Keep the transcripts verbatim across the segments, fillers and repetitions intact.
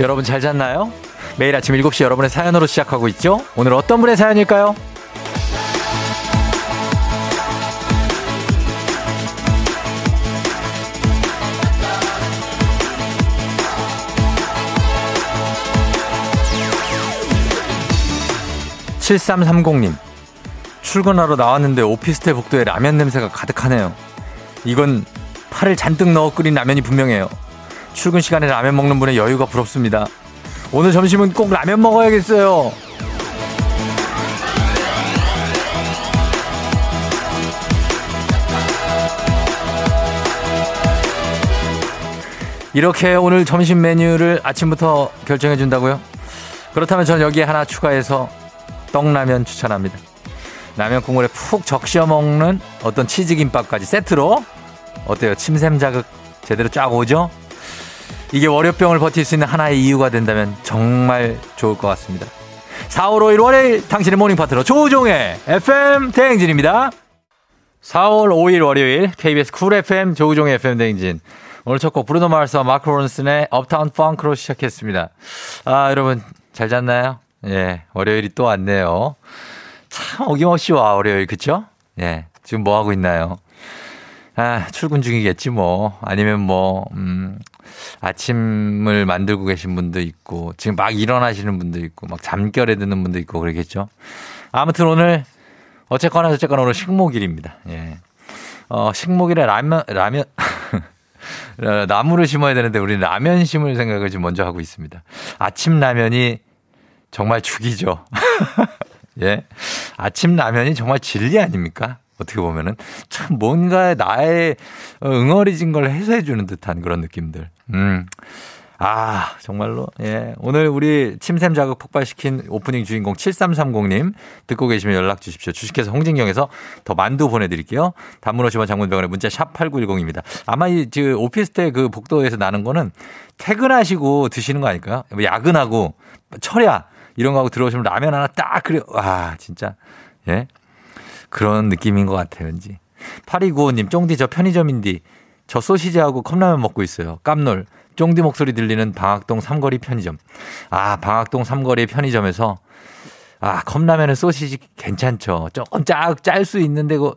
여러분 잘 잤나요? 매일 아침 일곱 시 여러분의 사연으로 시작하고 있죠? 오늘 어떤 분의 사연일까요? 칠삼삼공님 출근하러 나왔는데 오피스텔 복도에 라면 냄새가 가득하네요. 이건 파를 잔뜩 넣어 끓인 라면이 분명해요. 출근 시간에 라면 먹는 분의 여유가 부럽습니다. 오늘 점심은 꼭 라면 먹어야겠어요. 이렇게 오늘 점심 메뉴를 아침부터 결정해 준다고요? 그렇다면 전 여기에 하나 추가해서 떡라면 추천합니다. 라면 국물에 푹 적셔 먹는 어떤 치즈김밥까지 세트로. 어때요? 침샘 자극 제대로 쫙 오죠? 이게 월요병을 버틸 수 있는 하나의 이유가 된다면 정말 좋을 것 같습니다. 사월 오일 월요일 당신의 모닝 파트너 조우종의 에프엠 대행진입니다. 사월 오일 월요일 케이비에스 쿨 에프엠 조우종의 에프엠 대행진. 오늘 첫 곡 브루노 마스와 마크 론슨의 업타운 펑크로 시작했습니다. 아, 여러분 잘 잤나요? 예, 월요일이 또 왔네요. 참 어김없이 와, 월요일. 그쵸? 예, 지금 뭐 하고 있나요? 아, 출근 중이겠지 뭐. 아니면 뭐 음, 아침을 만들고 계신 분도 있고 지금 막 일어나시는 분도 있고 막 잠결에 드는 분도 있고 그러겠죠. 아무튼 오늘 어쨌거나 저쨌거나 오늘 식목일입니다. 예. 어, 식목일에 라면 라면 나무를 심어야 되는데 우리는 라면 심을 생각을 지금 먼저 하고 있습니다. 아침 라면이 정말 죽이죠. 예. 아침 라면이 정말 진리 아닙니까? 어떻게 보면은 참 뭔가 나의 응어리진 걸 해소해 주는 듯한 그런 느낌들. 음. 아, 정말로. 예. 오늘 우리 침샘 자극 폭발시킨 오프닝 주인공 칠삼삼공님 듣고 계시면 연락 주십시오. 주식회사 홍진경에서 더 만두 보내드릴게요. 단문 오십 원 장문병원의 문자 샵팔구일공입니다. 아마 이 그 오피스텔 그 복도에서 나는 거는 퇴근하시고 드시는 거 아닐까요? 야근하고 철야 이런 거 하고 들어오시면 라면 하나 딱 그래. 와, 진짜. 예. 그런 느낌인 것 같아요, 왠지. 팔이구오님, 쫑디 저 편의점인디. 저 소시지하고 컵라면 먹고 있어요. 깜놀. 쫑디 목소리 들리는 방학동 삼거리 편의점. 아, 방학동 삼거리 편의점에서 아, 컵라면은 소시지 괜찮죠. 조금 짝, 짤 수 있는데 그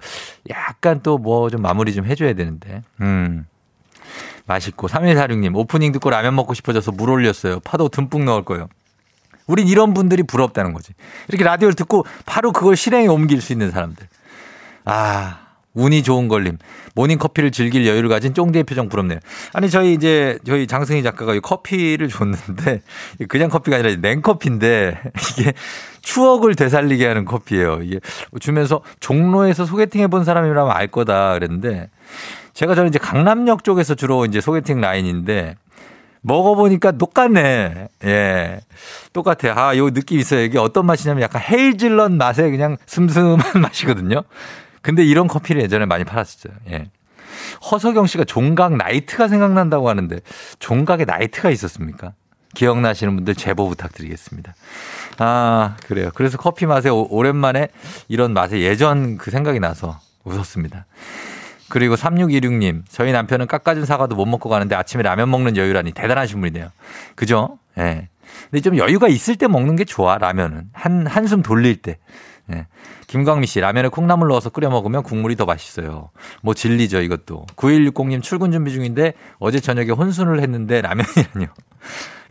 약간 또 뭐 좀 마무리 좀 해줘야 되는데. 음. 맛있고. 삼일사육님, 오프닝 듣고 라면 먹고 싶어져서 물 올렸어요. 파도 듬뿍 넣을 거예요. 우린 이런 분들이 부럽다는 거지. 이렇게 라디오를 듣고 바로 그걸 실행에 옮길 수 있는 사람들. 아, 운이 좋은 걸림. 모닝커피를 즐길 여유를 가진 쫑디의 표정 부럽네요. 아니, 저희 이제, 저희 장승희 작가가 이 커피를 줬는데, 그냥 커피가 아니라 냉커피인데, 이게 추억을 되살리게 하는 커피예요. 이게 주면서 종로에서 소개팅 해본 사람이라면 알 거다 그랬는데, 제가 저는 이제 강남역 쪽에서 주로 이제 소개팅 라인인데, 먹어보니까 똑같네. 예. 똑같아요. 아, 요 느낌 있어요. 이게 어떤 맛이냐면 약간 헤이즐넛 맛에 그냥 슴슴한 맛이거든요. 근데 이런 커피를 예전에 많이 팔았었어요. 예. 허석영 씨가 종각 나이트가 생각난다고 하는데 종각에 나이트가 있었습니까? 기억나시는 분들 제보 부탁드리겠습니다. 아, 그래요. 그래서 커피 맛에 오, 오랜만에 이런 맛에 예전 그 생각이 나서 웃었습니다. 그리고 삼육이육님, 저희 남편은 깎아준 사과도 못 먹고 가는데 아침에 라면 먹는 여유라니 대단하신 분이네요. 그죠? 예. 네. 근데 좀 여유가 있을 때 먹는 게 좋아, 라면은. 한, 한숨 돌릴 때. 예. 네. 김광미 씨, 라면에 콩나물 넣어서 끓여 먹으면 국물이 더 맛있어요. 뭐 진리죠, 이것도. 구일육공님, 출근 준비 중인데 어제 저녁에 혼술을 했는데 라면이라뇨.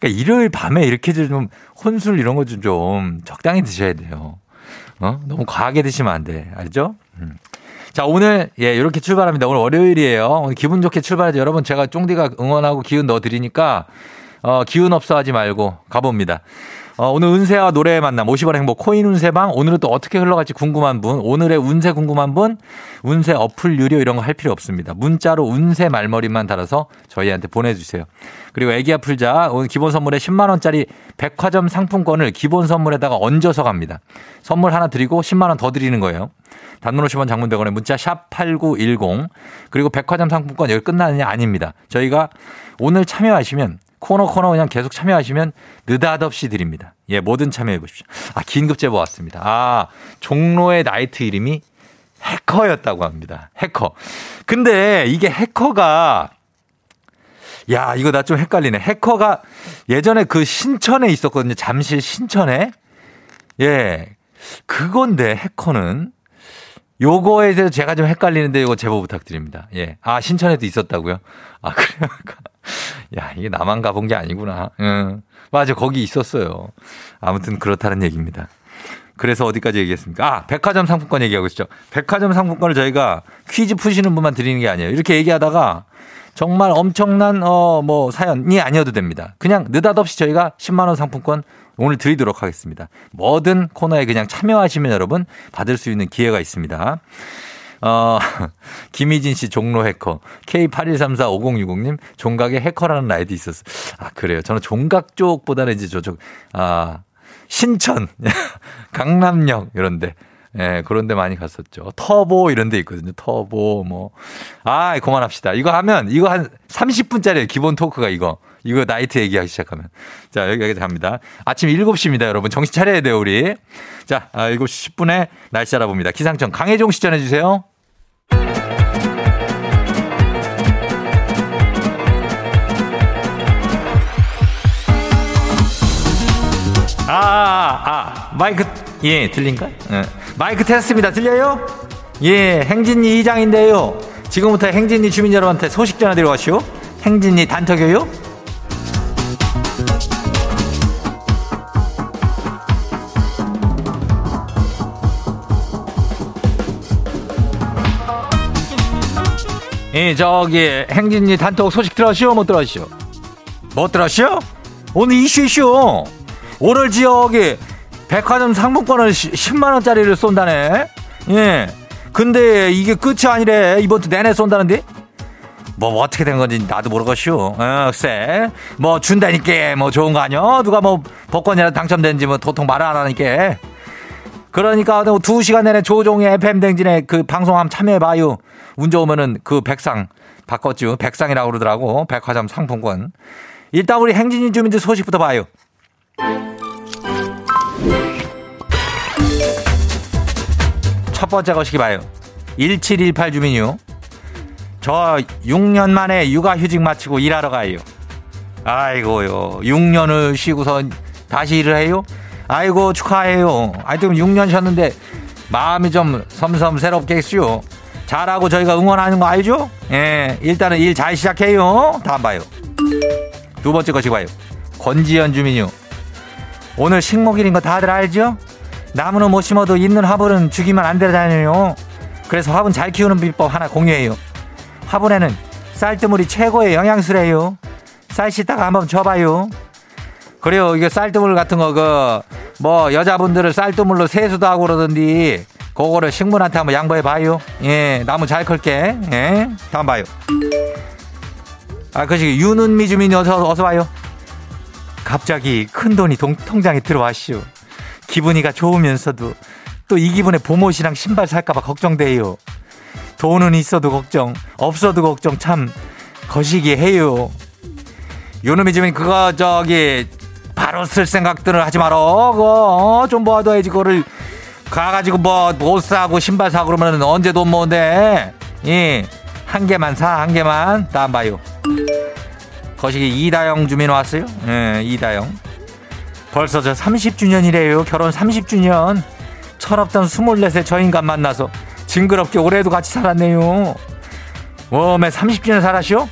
그러니까 일요일 밤에 이렇게 좀 혼술 이런 거 좀 좀 적당히 드셔야 돼요. 어? 너무 과하게 드시면 안 돼. 알죠? 음. 자, 오늘, 예, 이렇게 출발합니다. 오늘 월요일이에요. 오늘 기분 좋게 출발하죠. 여러분, 제가 쫑디가 응원하고 기운 넣어드리니까, 어, 기운 없어 하지 말고 가봅니다. 어, 오늘 운세와 노래의 만남, 오십 원의 행복, 코인 운세방, 오늘은 또 어떻게 흘러갈지 궁금한 분, 오늘의 운세 궁금한 분, 운세 어플 유료 이런 거 할 필요 없습니다. 문자로 운세 말머리만 달아서 저희한테 보내주세요. 그리고 애기야 풀자, 오늘 기본 선물에 십만 원짜리 백화점 상품권을 기본 선물에다가 얹어서 갑니다. 선물 하나 드리고 십만 원 더 드리는 거예요. 단문 오십 원 장문백원에 문자 샵팔구일공. 그리고 백화점 상품권 여기 끝나느냐? 아닙니다. 저희가 오늘 참여하시면 코너 코너 그냥 계속 참여하시면 느닷없이 드립니다. 예, 뭐든 참여해 보십시오. 아, 긴급 제보 왔습니다. 아, 종로의 나이트 이름이 해커였다고 합니다. 해커. 근데 이게 해커가 야, 이거 나 좀 헷갈리네. 해커가 예전에 그 신천에 있었거든요. 잠실 신천에. 예. 그건데, 해커는. 요거에 대해서 제가 좀 헷갈리는데 요거 제보 부탁드립니다. 예. 아, 신천에도 있었다고요? 아, 그래요? 야, 이게 나만 가본 게 아니구나. 응. 맞아, 거기 있었어요. 아무튼 그렇다는 얘기입니다. 그래서 어디까지 얘기했습니까? 아, 백화점 상품권 얘기하고 있죠. 백화점 상품권을 저희가 퀴즈 푸시는 분만 드리는 게 아니에요. 이렇게 얘기하다가 정말 엄청난 어, 뭐 사연이 아니어도 됩니다. 그냥 느닷없이 저희가 십만 원 상품권 오늘 드리도록 하겠습니다. 뭐든 코너에 그냥 참여하시면 여러분 받을 수 있는 기회가 있습니다. 어, 김희진 씨 종로 해커, 케이 팔일삼사 오공육공님 종각의 해커라는 아이디 있었어요. 아, 그래요. 저는 종각 쪽보다는 이제 저쪽, 아, 신천, 강남역 이런데, 예, 그런데 많이 갔었죠. 터보 이런데 있거든요. 터보 뭐, 아, 그만합시다. 이거 하면 이거 한 삼십 분짜리예요. 기본 토크가 이거. 이거 나이트 얘기하기 시작하면. 자, 여기까지 갑니다. 아침 일곱 시입니다, 여러분. 정신 차려야 돼요, 우리. 자, 일곱 시 십 분에 날씨 알아봅니다. 기상청 강혜종 씨 전해주세요. 아, 아, 마이크, 예, 들린가? 예. 마이크 테스트입니다. 들려요? 예, 행진이 이장인데요. 지금부터 행진이 주민 여러분한테 소식 전해드리러 가시오. 행진이 단톡이요? 예, 저기 행진이 단톡 소식 들었시오? 못 들었시오? 못 들었시오? 오늘 이슈 이슈. 오늘 지역이 백화점 상품권을 십만 원짜리를 쏜다네. 예. 근데 이게 끝이 아니래. 이번 주 내내 쏜다는데. 뭐 어떻게 된 건지 나도 모르겠슈. 어, 글쎄. 뭐 준다니까 뭐 좋은 거 아니야? 누가 뭐 복권이라도 당첨된지 뭐 도통 말을 안 하니까. 그러니까 두 시간 내내 조종의 에프엠 댕진에 그 방송 한번 참여해봐요. 운 좋으면은 그 백상 바꿨죠. 백상이라고 그러더라고. 백화점 상품권. 일단 우리 행진이 주민들 소식부터 봐요. 첫 번째 거시기 봐요. 일칠일팔 주민이요. 저 육 년 만에 육아휴직 마치고 일하러 가요. 아이고요. 육 년을 쉬고서 다시 일을 해요? 아이고 축하해요. 아이고 육 년 쉬었는데 마음이 좀 섬섬새롭겠어요. 잘하고 저희가 응원하는 거 알죠? 예, 일단은 일 잘 시작해요. 다음 봐요. 두 번째 것이 봐요. 권지현 주민이요. 오늘 식목일인 거 다들 알죠? 나무는 못 심어도 있는 화분은 죽이면 안 되잖아요. 그래서 화분 잘 키우는 비법 하나 공유해요. 화분에는 쌀뜨물이 최고의 영양소래요. 쌀 씻다가 한번 줘봐요. 그래요. 이게 쌀뜨물 같은 거 그 뭐 여자분들은 쌀뜨물로 세수도 하고 그러던데 그거를 식물한테 한번 양보해 봐요. 예, 나무 잘 클게. 예, 다음 봐요. 아, 그시 윤은미 주민이 어서 어서 와요. 갑자기 큰 돈이 동, 통장에 들어왔슈. 기분이가 좋으면서도 또 이 기분에 봄옷이랑 신발 살까봐 걱정돼요. 돈은 있어도 걱정, 없어도 걱정 참 거시기 해요. 요놈이 주민 그거 저기 바로 쓸 생각들을 하지 말어. 그거 어, 좀 모아둬야지. 그거를 가가지고 뭐 못 사고 신발 사고 그러면 언제 돈 모은데. 예, 한 개만 사, 한 개만. 다음 봐요. 거시기 이다영 주민 왔어요. 예, 이다영. 벌써 저 삼십 주년이래요. 결혼 삼십 주년. 철없던 스물넷에 저 인간 만나서 징그럽게 올해도 같이 살았네요. 워매 삼십 주년 살았쇼?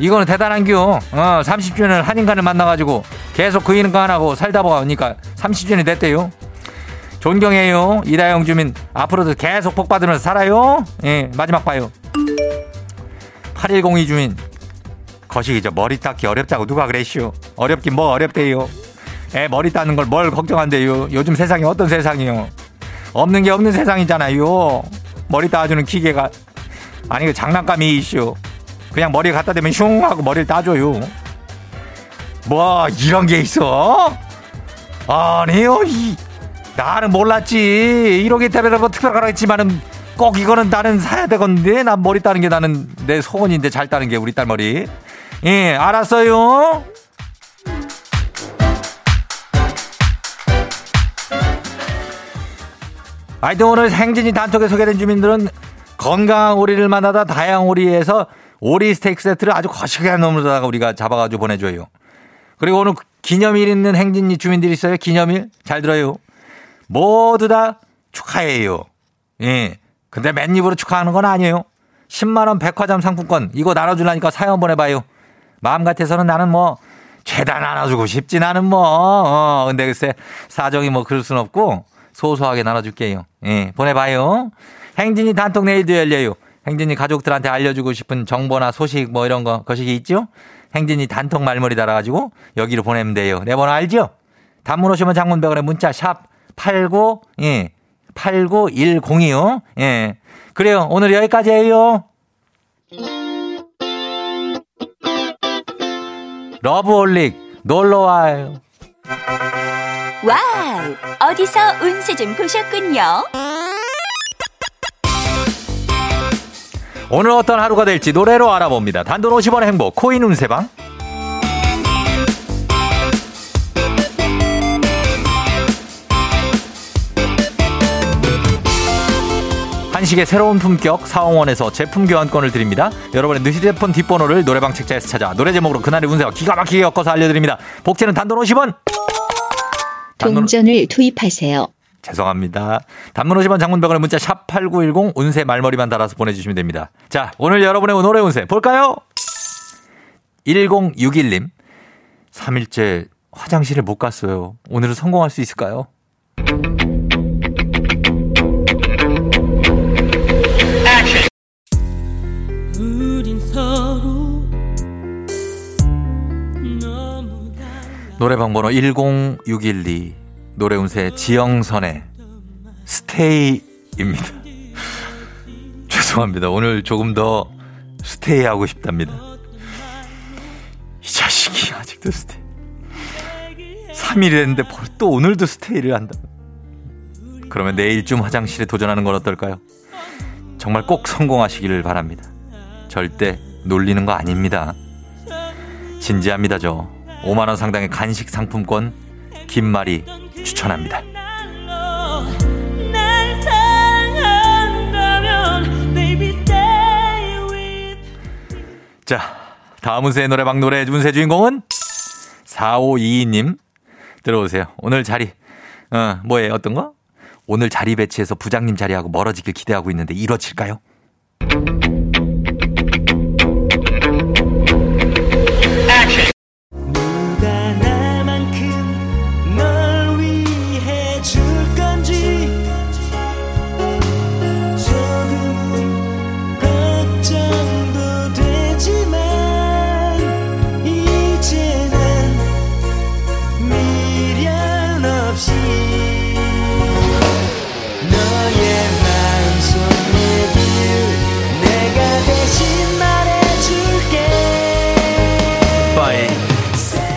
이거는 대단한겨. 어, 삼십 주년을 한 인간을 만나가지고 계속 그 인간하고 살다 보니까 삼십 주년이 됐대요. 존경해요. 이다영 주민 앞으로도 계속 복받으면서 살아요. 예, 마지막 봐요. 팔일공이 주민. 거시기 저 머리 닦기 어렵다고 누가 그랬쇼? 어렵긴 뭐 어렵대요. 에, 머리 따는 걸 뭘 걱정한대요. 요즘 세상이 어떤 세상이요? 없는 게 없는 세상이잖아요. 머리 따주는 기계가 아니 그 장난감이 이슈. 그냥 머리 갖다 대면 슝 하고 머리를 따줘요. 뭐 이런 게 있어? 아니요, 이, 나는 몰랐지. 이런 게 특별하라고 했지만은 꼭 이거는 나는 사야 되건데. 난 머리 따는 게 나는 내 소원인데 잘 따는 게 우리 딸 머리. 예, 알았어요. 하여튼 오늘 행진이 단톡에 소개된 주민들은 건강한 오리를 만나다 다양오리에서 오리 스테이크 세트를 아주 거시기한 놈으로다가 우리가 잡아가지고 보내줘요. 그리고 오늘 기념일 있는 행진리 주민들이 있어요. 기념일. 잘 들어요. 모두 다 축하해요. 예. 근데 맨 입으로 축하하는 건 아니에요. 십만 원 백화점 상품권 이거 나눠주려니까 사연 보내봐요. 마음 같아서는 나는 뭐 최대한 나눠주고 싶지 나는 뭐. 어, 근데 글쎄 사정이 뭐 그럴 순 없고 소소하게 나눠줄게요. 예, 보내봐요. 행진이 단톡 내일도 열려요. 행진이 가족들한테 알려주고 싶은 정보나 소식 뭐 이런 거 거시기 있죠? 행진이 단톡 말머리 달아가지고 여기로 보내면 돼요. 내 번호 알죠? 단문 오시면 장문 백 원에 문자 샵 팔구 예. 팔구일공이요. 예. 그래요. 오늘 여기까지예요. 러브홀릭 놀러와요. 와우, 어디서 운세 좀 보셨군요. 오늘 어떤 하루가 될지 노래로 알아봅니다. 단돈 오십 원의 행복 코인 운세방. 한식의 새로운 품격 사홍원에서 제품 교환권을 드립니다. 여러분의 휴대폰 뒷번호를 노래방 책자에서 찾아 노래 제목으로 그날의 운세와 기가 막히게 엮어서 알려드립니다. 복제는 단돈 오십 원. 동전을 단돈... 투입하세요. 죄송합니다. 단문 오십 원 장문 백 원의 문자 샵팔구일공 운세 말머리만 달아서 보내주시면 됩니다. 자, 오늘 여러분의 노래 운세 볼까요? 일공육일 님. 삼 일째 화장실을 못 갔어요. 오늘은 성공할 수 있을까요? 노래방 번호 일공육일이 노래 운세 지영선의 스테이입니다. 죄송합니다. 오늘 조금 더 스테이 하고 싶답니다. 이 자식이 아직도 스테이. 삼 일이 됐는데 또 오늘도 스테이를 한다. 그러면 내일쯤 화장실에 도전하는 건 어떨까요? 정말 꼭 성공하시기를 바랍니다. 절대 놀리는 거 아닙니다. 진지합니다. 저 오만 원 상당의 간식 상품권 김말이 추천합니다. 자, 다음 운세의 노래방 노래 운세 주인공은 사오이이 님. 들어오세요. 오늘 자리 어, 뭐예요? 어떤 거? 오늘 자리 배치해서 부장님 자리하고 멀어지길 기대하고 있는데 이뤄질까요?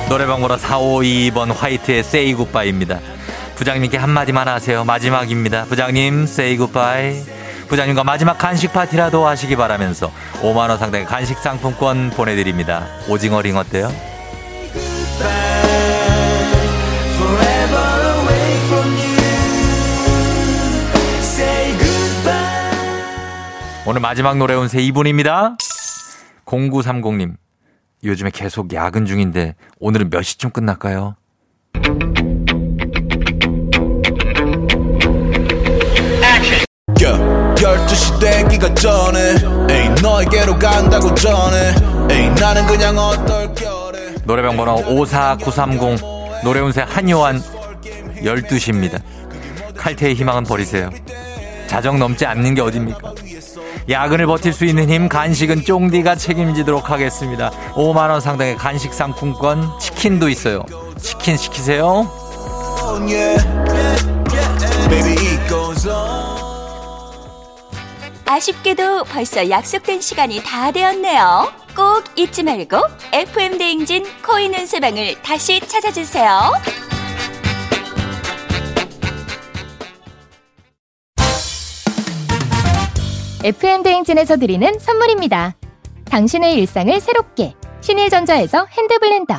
노래방으로 사오이이 번 화이트의 Say Goodbye입니다. 부장님께 한마디만 하세요. 마지막입니다. 부장님 Say Goodbye. 부장님과 마지막 간식 파티라도 하시기 바라면서 오만 원 상당의 간식 상품권 보내드립니다. 오징어 링 어때요? 오늘 마지막 노래 운세 이 분입니다. 공구삼공 님. 요즘에 계속 야근 중인데 오늘은 몇 시쯤 끝날까요? 열두 시 되기가 전에 에이 너에게로 간다고 전에 에이 나는 그냥 어떨결에 노래방 번호 오사구삼공 노래 운세 한요한 열두 시입니다. 칼퇴의 희망은 버리세요. 자정 넘지 않는 게 어딥니까? 야근을 버틸 수 있는 힘 간식은 쫑디가 책임지도록 하겠습니다. 오만 원 상당의 간식 상품권 치킨도 있어요. 치킨 시키세요. 아쉽게도 벌써 약속된 시간이 다 되었네요. 꼭 잊지 말고 에프엠 대행진 코인 운세방을 다시 찾아주세요. 에프엠 대행진에서 드리는 선물입니다. 당신의 일상을 새롭게 신일전자에서 핸드블렌더,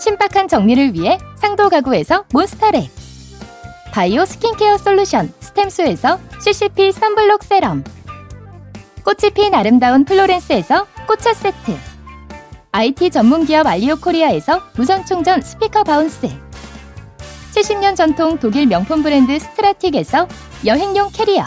신박한 정리를 위해 상도 가구에서 몬스터랩, 바이오 스킨케어 솔루션 스템수에서 씨씨피 선블록 세럼, 꽃이 핀 아름다운 플로렌스에서 포차 세트, 아이티 전문기업 알리오코리아에서 무선충전 스피커 바운스, 칠십 년 전통 독일 명품 브랜드 스트라틱에서 여행용 캐리어,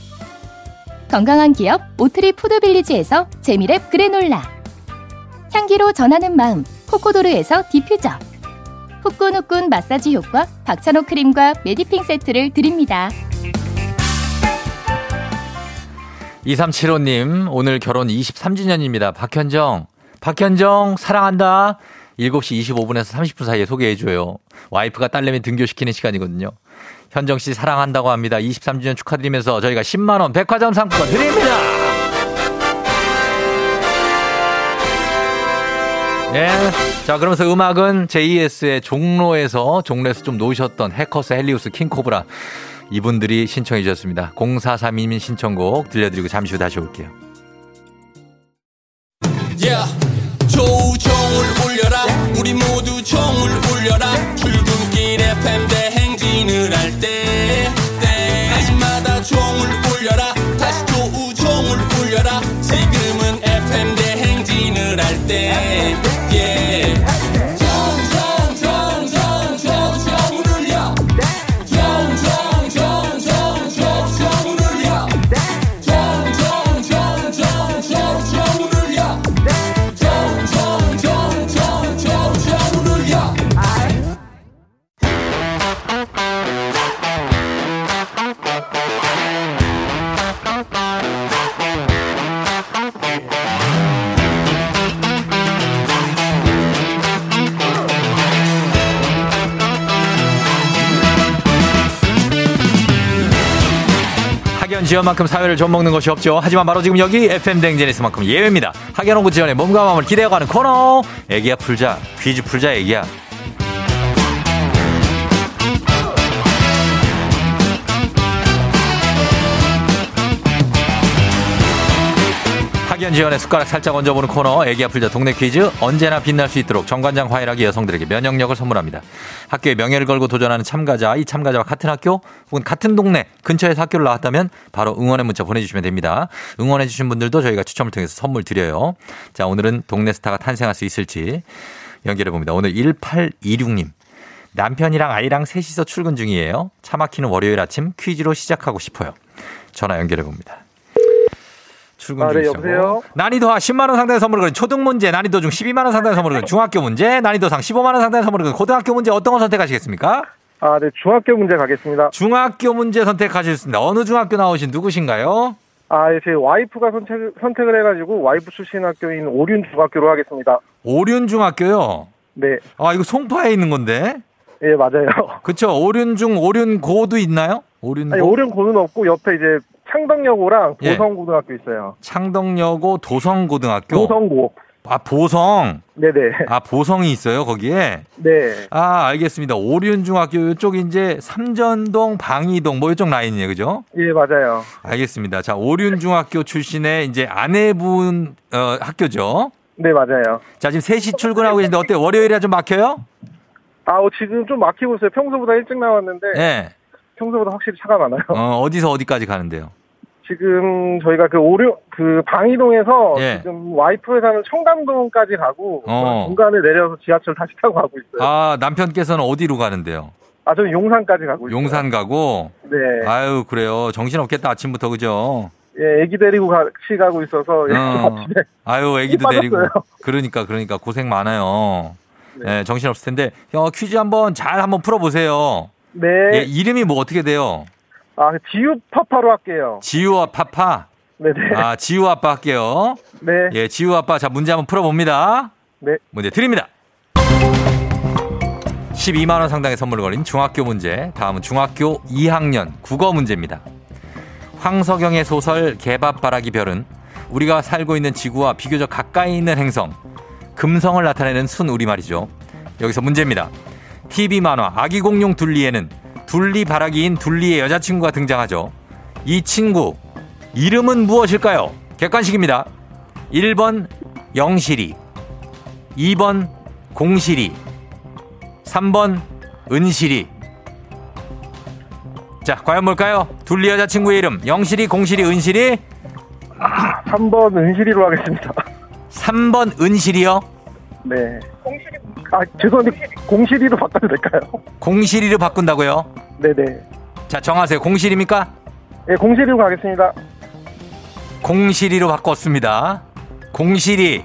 건강한 기업 오트리 푸드빌리지에서 재미랩 그래놀라, 향기로 전하는 마음 코코도르에서 디퓨저, 후끈후끈 마사지 효과 박찬호 크림과 메디핑 세트를 드립니다. 이삼칠오 님, 오늘 결혼 이십삼 주년입니다. 박현정, 박현정 사랑한다. 일곱 시 이십오 분에서 삼십 분 사이에 소개해줘요. 와이프가 딸내미 등교시키는 시간이거든요. 현정씨 사랑한다고 합니다. 이십삼 주년 축하드리면서 저희가 십만 원 백화점 상품권 드립니다. 예. 자, 그러면서 음악은 제이에스의 종로에서, 종로에서 좀 놓으셨던 해커스, 헬리우스, 킹코브라, 이분들이 신청해 주셨습니다. 공사삼이 님 신청곡 들려드리고 잠시 후 다시 올게요. Yeah, 조우종을 울려라. Yeah. 우리 모두 종을 울려라. Yeah. 출근길 에프엠 대행진을 할 때 때마다 종을 울려라. 다시 조우종을 울려라. 지금은 에프엠 대행진을 할 때 yeah. 지연만큼 사회를 좀먹는 것이 없죠. 하지만 바로 지금 여기 에프엠 대행진에서만큼 예외입니다. 학연홍구 지연의 몸과 마음을 기대어가는 코너. 애기야 풀자. 퀴즈 풀자 애기야. 학연 지연의 숟가락 살짝 얹어보는 코너. 애기야 풀자 동네 퀴즈. 언제나 빛날 수 있도록 정관장 화이락이 여성들에게 면역력을 선물합니다. 학교에 명예를 걸고 도전하는 참가자, 이 참가자와 같은 학교 혹은 같은 동네 근처에서 학교를 나왔다면 바로 응원의 문자 보내주시면 됩니다. 응원해 주신 분들도 저희가 추첨을 통해서 선물 드려요. 자, 오늘은 동네 스타가 탄생할 수 있을지 연결해 봅니다. 오늘 일팔이육 님. 남편이랑 아이랑 셋이서 출근 중이에요. 차 막히는 월요일 아침 퀴즈로 시작하고 싶어요. 전화 연결해 봅니다. 출근 아, 네, 여보세요? 난이도하 십만 원 상당의 선물을 거는 초등 문제, 난이도 중 십이만 원 상당의 선물을 거는 중학교 문제, 난이도 상 십오만 원 상당의 선물을 거는 고등학교 문제. 어떤 걸 선택하시겠습니까? 아, 네, 중학교 문제 가겠습니다. 중학교 문제 선택하셨습니다. 어느 중학교 나오신 누구신가요? 아, 예, 제 와이프가 선택, 선택을 해가지고 와이프 출신 학교인 오륜중학교로 하겠습니다. 오륜중학교요? 네. 아, 이거 송파에 있는 건데? 예, 맞아요. 그쵸, 오륜중, 오륜고도 있나요? 오륜고? 아니, 오륜고는 없고 옆에 이제 창덕여고랑 보성고등학교 예. 있어요. 창덕여고, 도성고등학교. 보성고. 아, 보성. 네네. 아, 보성이 있어요 거기에. 네. 아, 알겠습니다. 오륜중학교 이쪽 이제 삼전동, 방이동 뭐 이쪽 라인이에요, 그죠? 예, 맞아요. 알겠습니다. 자, 오륜중학교 출신의 이제 아내분 어, 학교죠. 네, 맞아요. 자, 지금 세 시 출근하고 계신데 어때요? 월요일이라 좀 막혀요? 아, 어, 지금 좀 막히고 있어요. 평소보다 일찍 나왔는데. 네. 평소보다 확실히 차가 많아요. 어, 어디서 어디까지 가는데요? 지금 저희가 그 오류, 그 방이동에서 예. 지금 와이프 사는 청담동까지 가고 어. 중간에 내려서 지하철 다시 타고 가고 있어요. 아, 남편께서는 어디로 가는데요? 아, 저는 용산까지 가고 있어요. 용산 가고? 네. 아유, 그래요. 정신없겠다, 아침부터, 그죠? 예, 애기 데리고 같이 가고 있어서. 예, 어. 아유, 애기도 데리고. 그러니까, 그러니까 고생 많아요. 네. 예, 정신없을 텐데. 형, 퀴즈 한번 잘 한번 풀어보세요. 네. 예, 이름이 뭐 어떻게 돼요? 아, 지우파파로 할게요. 지우아파파? 네네. 아, 지우아빠 할게요. 네. 예, 지우아빠. 자, 문제 한번 풀어봅니다. 네. 문제 드립니다. 십이만 원 상당의 선물을 걸린 중학교 문제. 다음은 중학교 이 학년 국어 문제입니다. 황석영의 소설 개밥바라기 별은 우리가 살고 있는 지구와 비교적 가까이 있는 행성, 금성을 나타내는 순우리말이죠. 여기서 문제입니다. 티비 만화 아기공룡 둘리에는 둘리바라기인 둘리의 여자친구가 등장하죠. 이 친구 이름은 무엇일까요? 객관식입니다. 일 번 영실이, 이 번 공실이, 삼 번 은실이. 자, 과연 뭘까요? 둘리 여자친구의 이름 영실이, 공실이, 은실이. 아, 삼 번 은실이로 하겠습니다. 삼 번 은실이요? 네. 공실이. 아, 죄송한데 공실이로 바꿔도 될까요? 공실이로 바꾼다고요? 네네. 자, 정하세요. 공실입니까? 네, 공실이로 가겠습니다. 공실이로 바꿨습니다. 공실이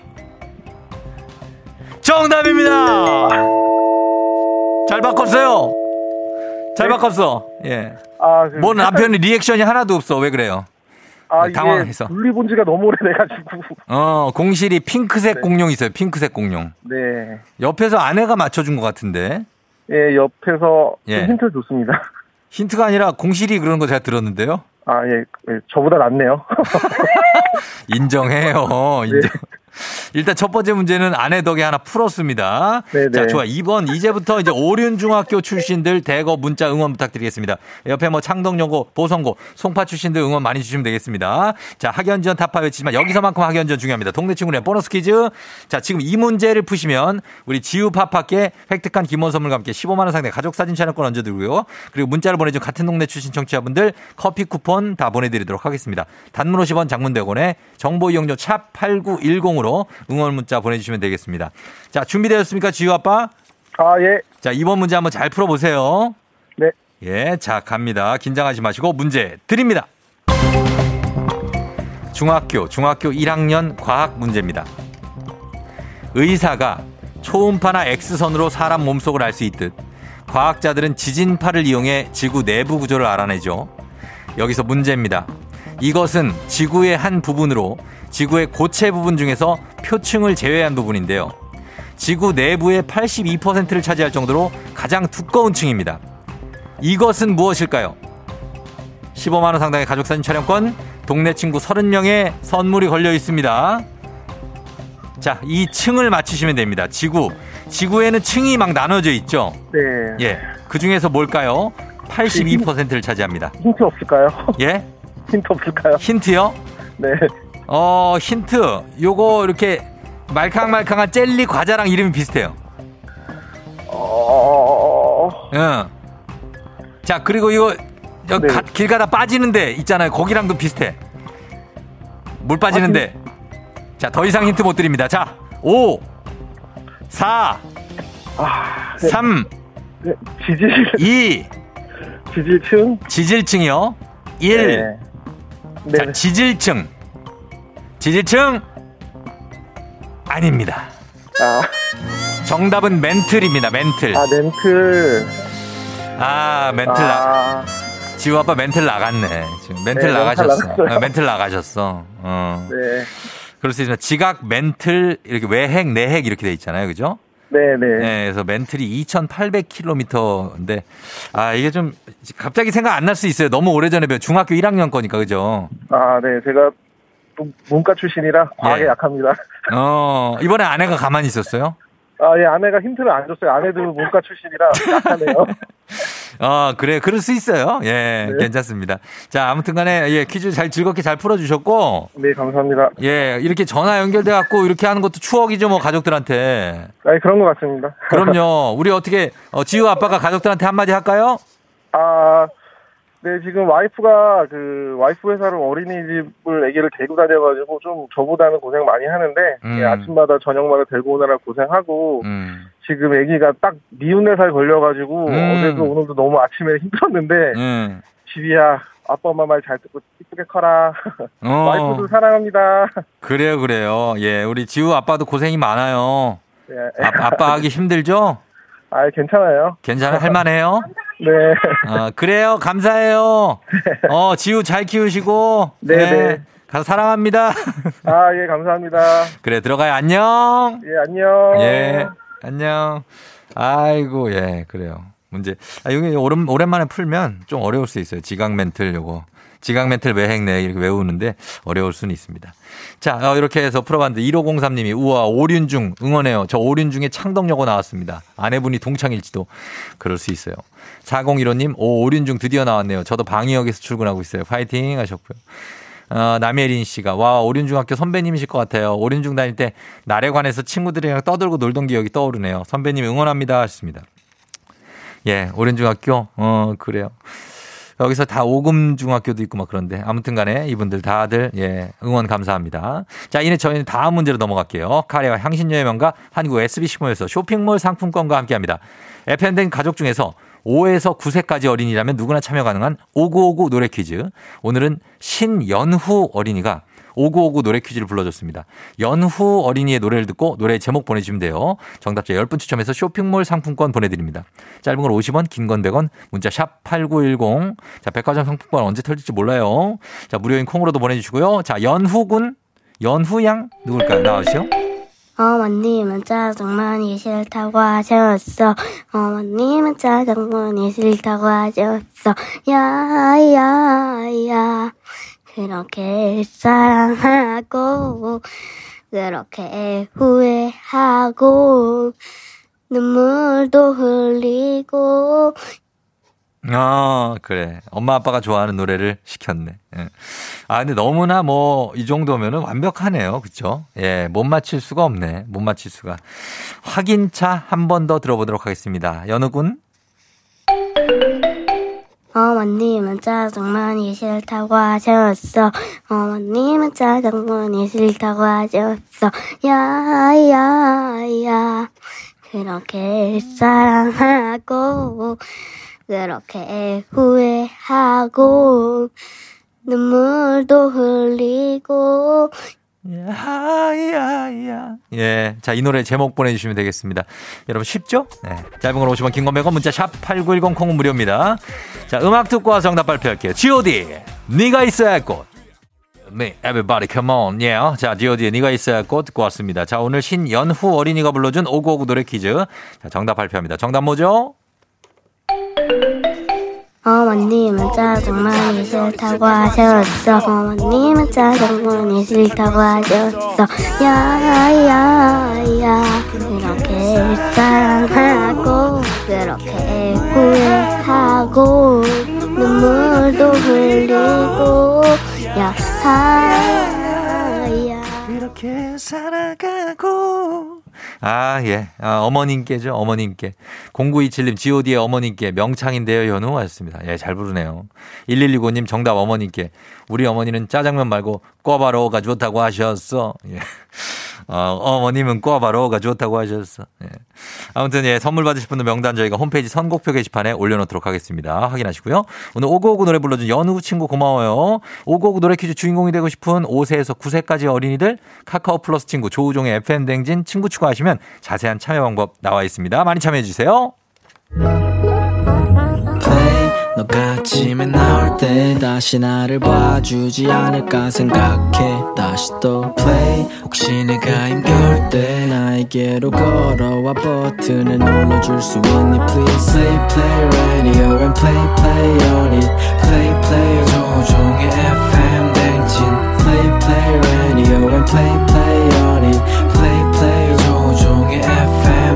정답입니다. 잘 바꿨어요. 잘 네. 바꿨어. 예. 아, 그... 뭔 남편의 리액션이 하나도 없어. 왜 그래요? 아, 당황해서. 분리 본 지가 너무 오래돼가지고. 어, 공실이 핑크색 네. 공룡 있어요. 핑크색 공룡. 네. 옆에서 아내가 맞춰준 것 같은데. 예, 옆에서 예. 좀 힌트를 줬습니다. 힌트가 아니라 공실이 그런 거 제가 들었는데요. 아, 예, 예. 저보다 낫네요. 인정해요. 인정. 네. 일단 첫 번째 문제는 아내 덕에 하나 풀었습니다. 네네. 자, 좋아. 이번 이제부터 이제 오륜중학교 출신들 대거 문자 응원 부탁드리겠습니다. 옆에 뭐 창덕여고, 보성고, 송파 출신들 응원 많이 주시면 되겠습니다. 자, 학연지원 타파 외치지만 여기서만큼 학연지원 중요합니다. 동네 친구네 보너스 퀴즈. 자, 지금 이 문제를 푸시면 우리 지우파파께 획득한 기본 선물과 함께 십오만 원 상당의 가족사진 촬영권 얹어드리고요. 그리고 문자를 보내준 같은 동네 출신 청취자분들 커피 쿠폰 다 보내드리도록 하겠습니다. 단문 오십 원, 장문 백 원에 정보 이용료 샵 팔구일공으로 응원 문자 보내주시면 되겠습니다. 자, 준비되셨습니까, 지우 아빠? 아, 예. 자, 이번 문제 한번 잘 풀어보세요. 네. 예, 자, 갑니다. 긴장하지 마시고 문제 드립니다. 중학교, 중학교 일 학년 과학 문제입니다. 의사가 초음파나 엑스선으로 사람 몸속을 알 수 있듯 과학자들은 지진파를 이용해 지구 내부 구조를 알아내죠. 여기서 문제입니다. 이것은 지구의 한 부분으로 지구의 고체 부분 중에서 표층을 제외한 부분인데요. 지구 내부의 팔십이 퍼센트를 차지할 정도로 가장 두꺼운 층입니다. 이것은 무엇일까요? 십오만 원 상당의 가족사진 촬영권, 동네 친구 삼십 명의 선물이 걸려 있습니다. 자, 이 층을 맞추시면 됩니다. 지구. 지구에는 층이 막 나눠져 있죠? 네. 예. 그 중에서 뭘까요? 팔십이 퍼센트를 차지합니다. 힌트 없을까요? 예? 힌트 없을까요? 힌트요? 네. 어, 힌트. 요거 이렇게 말캉말캉한 젤리 과자랑 이름이 비슷해요. 어. 응. 자, 그리고 이거 여기 네. 길 가다 빠지는데 있잖아요. 거기랑도 비슷해. 물 빠지는데. 자, 더 이상 힌트 못 드립니다. 자, 오, 사, 아, 네. 삼, 네. 지질. 이, 지질층. 지질층이요. 일. 네. 네. 자, 지질층. 지질층 아닙니다. 아. 정답은 멘틀입니다. 멘틀. 아, 멘틀. 아, 멘틀. 아. 나... 지우 아빠 멘틀 나갔네. 지금 멘틀 네, 나가셨어. 아, 멘틀 나가셨어. 어. 네. 그럴 수 있지만 지각, 멘틀, 이렇게 외핵, 내핵 이렇게 돼 있잖아요. 그죠? 네, 네. 네, 그래서 멘틀이 이천팔백 킬로미터인데, 아, 이게 좀 갑자기 생각 안 날 수 있어요. 너무 오래전에 배운 중학교 일 학년 거니까, 그죠? 아, 네. 제가 또 문과 출신이라 과학에 예. 약합니다. 어, 이번에 아내가 가만히 있었어요? 아, 예, 아내가 힌트를 안 줬어요. 아내도 문과 출신이라 약하네요. 아, 그래. 그럴 수 있어요. 예, 네. 괜찮습니다. 자, 아무튼 간에, 예, 퀴즈 잘 즐겁게 잘 풀어주셨고. 네, 감사합니다. 예, 이렇게 전화 연결돼갖고 이렇게 하는 것도 추억이죠, 뭐, 가족들한테. 아, 그런 것 같습니다. 그럼요. 우리 어떻게, 어, 지우 아빠가 가족들한테 한마디 할까요? 아, 네, 지금 와이프가 그, 와이프 회사로 어린이집을 애기를 데리고 다녀가지고 좀 저보다는 고생 많이 하는데, 음. 예, 아침마다 저녁마다 데리고 오느라 고생하고, 음. 지금 애기가 딱 미운네 살 걸려가지고, 음. 어제도 오늘도 너무 아침에 힘들었는데, 음. 지휘야, 아빠 엄마 말 잘 듣고 이쁘게 커라. 어. 와이프도 사랑합니다. 그래요, 그래요. 예, 우리 지우 아빠도 고생이 많아요. 예. 아, 아빠 하기 힘들죠? 아, 괜찮아요. 괜찮아요. 할만해요. 네. 아, 그래요. 감사해요. 네. 어, 지우 잘 키우시고. 네, 네. 네. 가서 사랑합니다. 아, 예, 감사합니다. 그래, 들어가요. 안녕. 예, 안녕. 예, 안녕. 아이고, 예, 그래요. 문제. 아, 여기 오랜, 오랜만에 풀면 좀 어려울 수 있어요. 지각 멘틀 요거. 지각 멘틀 외행 내 이렇게 외우는데 어려울 수는 있습니다. 자, 어, 이렇게 해서 풀어봤는데 일오공삼 님이 우와 오륜중 응원해요. 저 오륜중에 창덕여고 나왔습니다. 아내분이 동창일지도. 그럴 수 있어요. 사공일오 님 오 오륜중 드디어 나왔네요. 저도 방위역에서 출근하고 있어요. 파이팅 하셨고요. 어, 남예린 씨가 와 오륜중 학교 선배님이실 것 같아요. 오륜중 다닐 때 나래관에서 친구들이랑 떠들고 놀던 기억이 떠오르네요. 선배님 응원합니다 하셨습니다. 예, 오륜중 학교 어 그래요. 여기서 다 오금중학교도 있고 막 그런데 아무튼 간에 이분들 다들 예 응원 감사합니다. 자, 이제 저희는 다음 문제로 넘어갈게요. 카레와 향신료의 명가 한국 에스비씨몰에서 쇼핑몰 상품권과 함께합니다. 에프엔댕 가족 중에서 오에서 구 세까지 어린이라면 누구나 참여 가능한 오구오구 노래 퀴즈. 오늘은 신연후 어린이가 오구오구 노래 퀴즈를 불러줬습니다. 연후 어린이의 노래를 듣고 노래 제목 보내주시면 돼요. 정답자 열 분 추첨해서 쇼핑몰 상품권 보내드립니다. 짧은 건 오십 원, 긴 건 백 원, 문자 샵 팔구일공. 자, 백화점 상품권 언제 터질지 몰라요. 자, 무료인 콩으로도 보내주시고요. 자, 연후군, 연후양 누굴까요? 나와주세요. 어머님은 짜장면이 싫다고 하셨어. 어머님은 짜장면이 싫다고 하셨어. 야야야. 그렇게 사랑하고 그렇게 후회하고 눈물도 흘리고. 아, 그래. 엄마 아빠가 좋아하는 노래를 시켰네. 예. 아, 근데 너무나 뭐 이 정도면은 완벽하네요. 그렇죠? 예, 못 맞힐 수가 없네. 못 맞힐 수가. 확인차 한 번 더 들어보도록 하겠습니다. 연우군. 어머님은 짜장면이 싫다고 하셨어. 어머님은 짜장면이 싫다고 하셨어. 야야야. 그렇게 사랑하고 그렇게 후회하고 눈물도 흘리고. 야야야. 예, 자, 이 노래 제목 보내주시면 되겠습니다. 여러분 쉽죠? 네. 짧은 걸 오십 원, 긴 건 백 원, 문자 샵 팔구일공, 콩은 무료입니다. 자, 음악 듣고 와서 정답 발표할게요. 지 오 디 네가 있어야 할 곳. Me, everybody, come on, yeah. 자, 지 오 디 네가 있어야 할 곳 듣고 왔습니다. 자, 오늘 신연후 어린이가 불러준 오구오구 노래 퀴즈. 자, 정답 발표합니다. 정답 뭐죠? 어머님은 짜장면이 싫다고 하셨어. 어머님은 짜장면이 싫다고 하셨어. 야야야. 그렇게 사랑하고 그렇게 후회하고 눈물도 흘리고. 야야야. 그렇게 살아가고. 아, 예. 아, 어머님께죠. 어머님께. 공구이칠 님, 지 오 디의 어머님께 명창인데요. 연우 하셨습니다. 예, 잘 부르네요. 일일이구 님, 정답 어머님께. 우리 어머니는 짜장면 말고 꿔바로우가 좋다고 하셨어. 예. 어, 어머님은 꿔바로우가 좋다고 하셨어. 예. 아무튼 예, 선물 받으실 분들 명단 저희가 홈페이지 선곡표 게시판에 올려놓도록 하겠습니다. 확인하시고요. 오늘 오구오구 노래 불러준 연우 친구 고마워요. 오구오구 노래 퀴즈 주인공이 되고 싶은 오 세에서 구 세까지 어린이들 카카오 플러스 친구 조우종의 에프엠 댕진 친구 추가하시면 자세한 참여 방법 나와 있습니다. 많이 참여해 주세요. 너가 아침에 나올 때 다시 나를 봐주지 않을까 생각해. 다시 또 play. 혹시 내가 힘겨울 때 나에게로 걸어와 버튼을 눌러줄 수 있니 please. Play play radio and play play on it. Play play 조종의 에프엠 댕진. Play play radio and play play on it. Play play 조종의 에프엠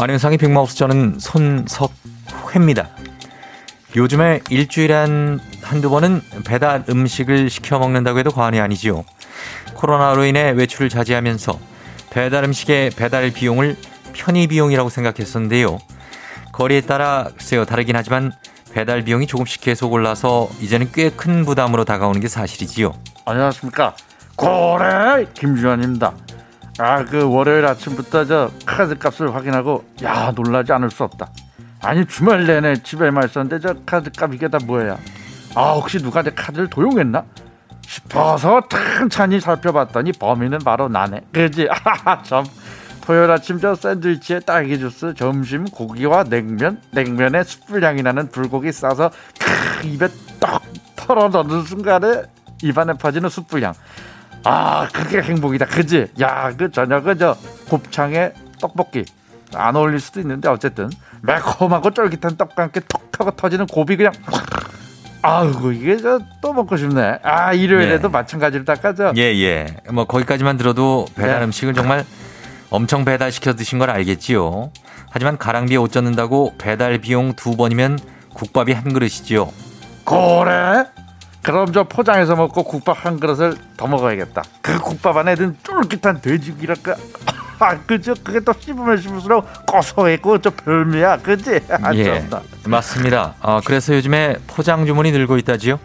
안윤상의 빅마우스, 저는 손석회입니다. 요즘에 일주일에 한, 한두 번은 배달 음식을 시켜 먹는다고 해도 과언이 아니지요. 코로나로 인해 외출을 자제하면서 배달 음식의 배달 비용을 편의 비용이라고 생각했었는데요. 거리에 따라 글쎄요 다르긴 하지만 배달 비용이 조금씩 계속 올라서 이제는 꽤 큰 부담으로 다가오는 게 사실이지요. 안녕하십니까, 고래 김주환입니다. 아, 그 월요일 아침부터 저 카드 값을 확인하고 야 놀라지 않을 수 없다. 아니 주말 내내 집에만 있었는데 저 카드 값 이게 다 뭐야? 아 혹시 누가 내 카드를 도용했나 싶어서 천천히 살펴봤더니 범인은 바로 나네. 그지? 아, 참. 토요일 아침 저 샌드위치에 딸기 주스, 점심 고기와 냉면, 냉면에 숯불 향이 나는 불고기 싸서 크, 입에 떡 털어 넣는 순간에 입안에 퍼지는 숯불 향. 아, 그게 행복이다. 그지? 야, 그 저녁은 저 곱창에 떡볶이. 안 어울릴 수도 있는데 어쨌든 매콤하고 쫄깃한 떡과 함께 톡 하고 터지는 고비 그냥 확. 아이고 이게 저 또 먹고 싶네. 아 일요일에도 예. 마찬가지로 다 까죠. 예예. 뭐 거기까지만 들어도 배달 예. 음식을 정말 엄청 배달시켜 드신 걸 알겠지요. 하지만 가랑비에 옷 젖는다고 배달 비용 두 번이면 국밥이 한 그릇이지요. 그래? 그럼 저 포장해서 먹고 국밥 한 그릇을 더 먹어야겠다. 그 국밥 안에 든 쫄깃한 돼지고기랄까. 아, 그죠? 그게 또 씹으면 씹을수록 고소했고 저 별미야, 그지? 예, 맞습니다. 어, 그래서 요즘에 포장 주문이 늘고 있다지요.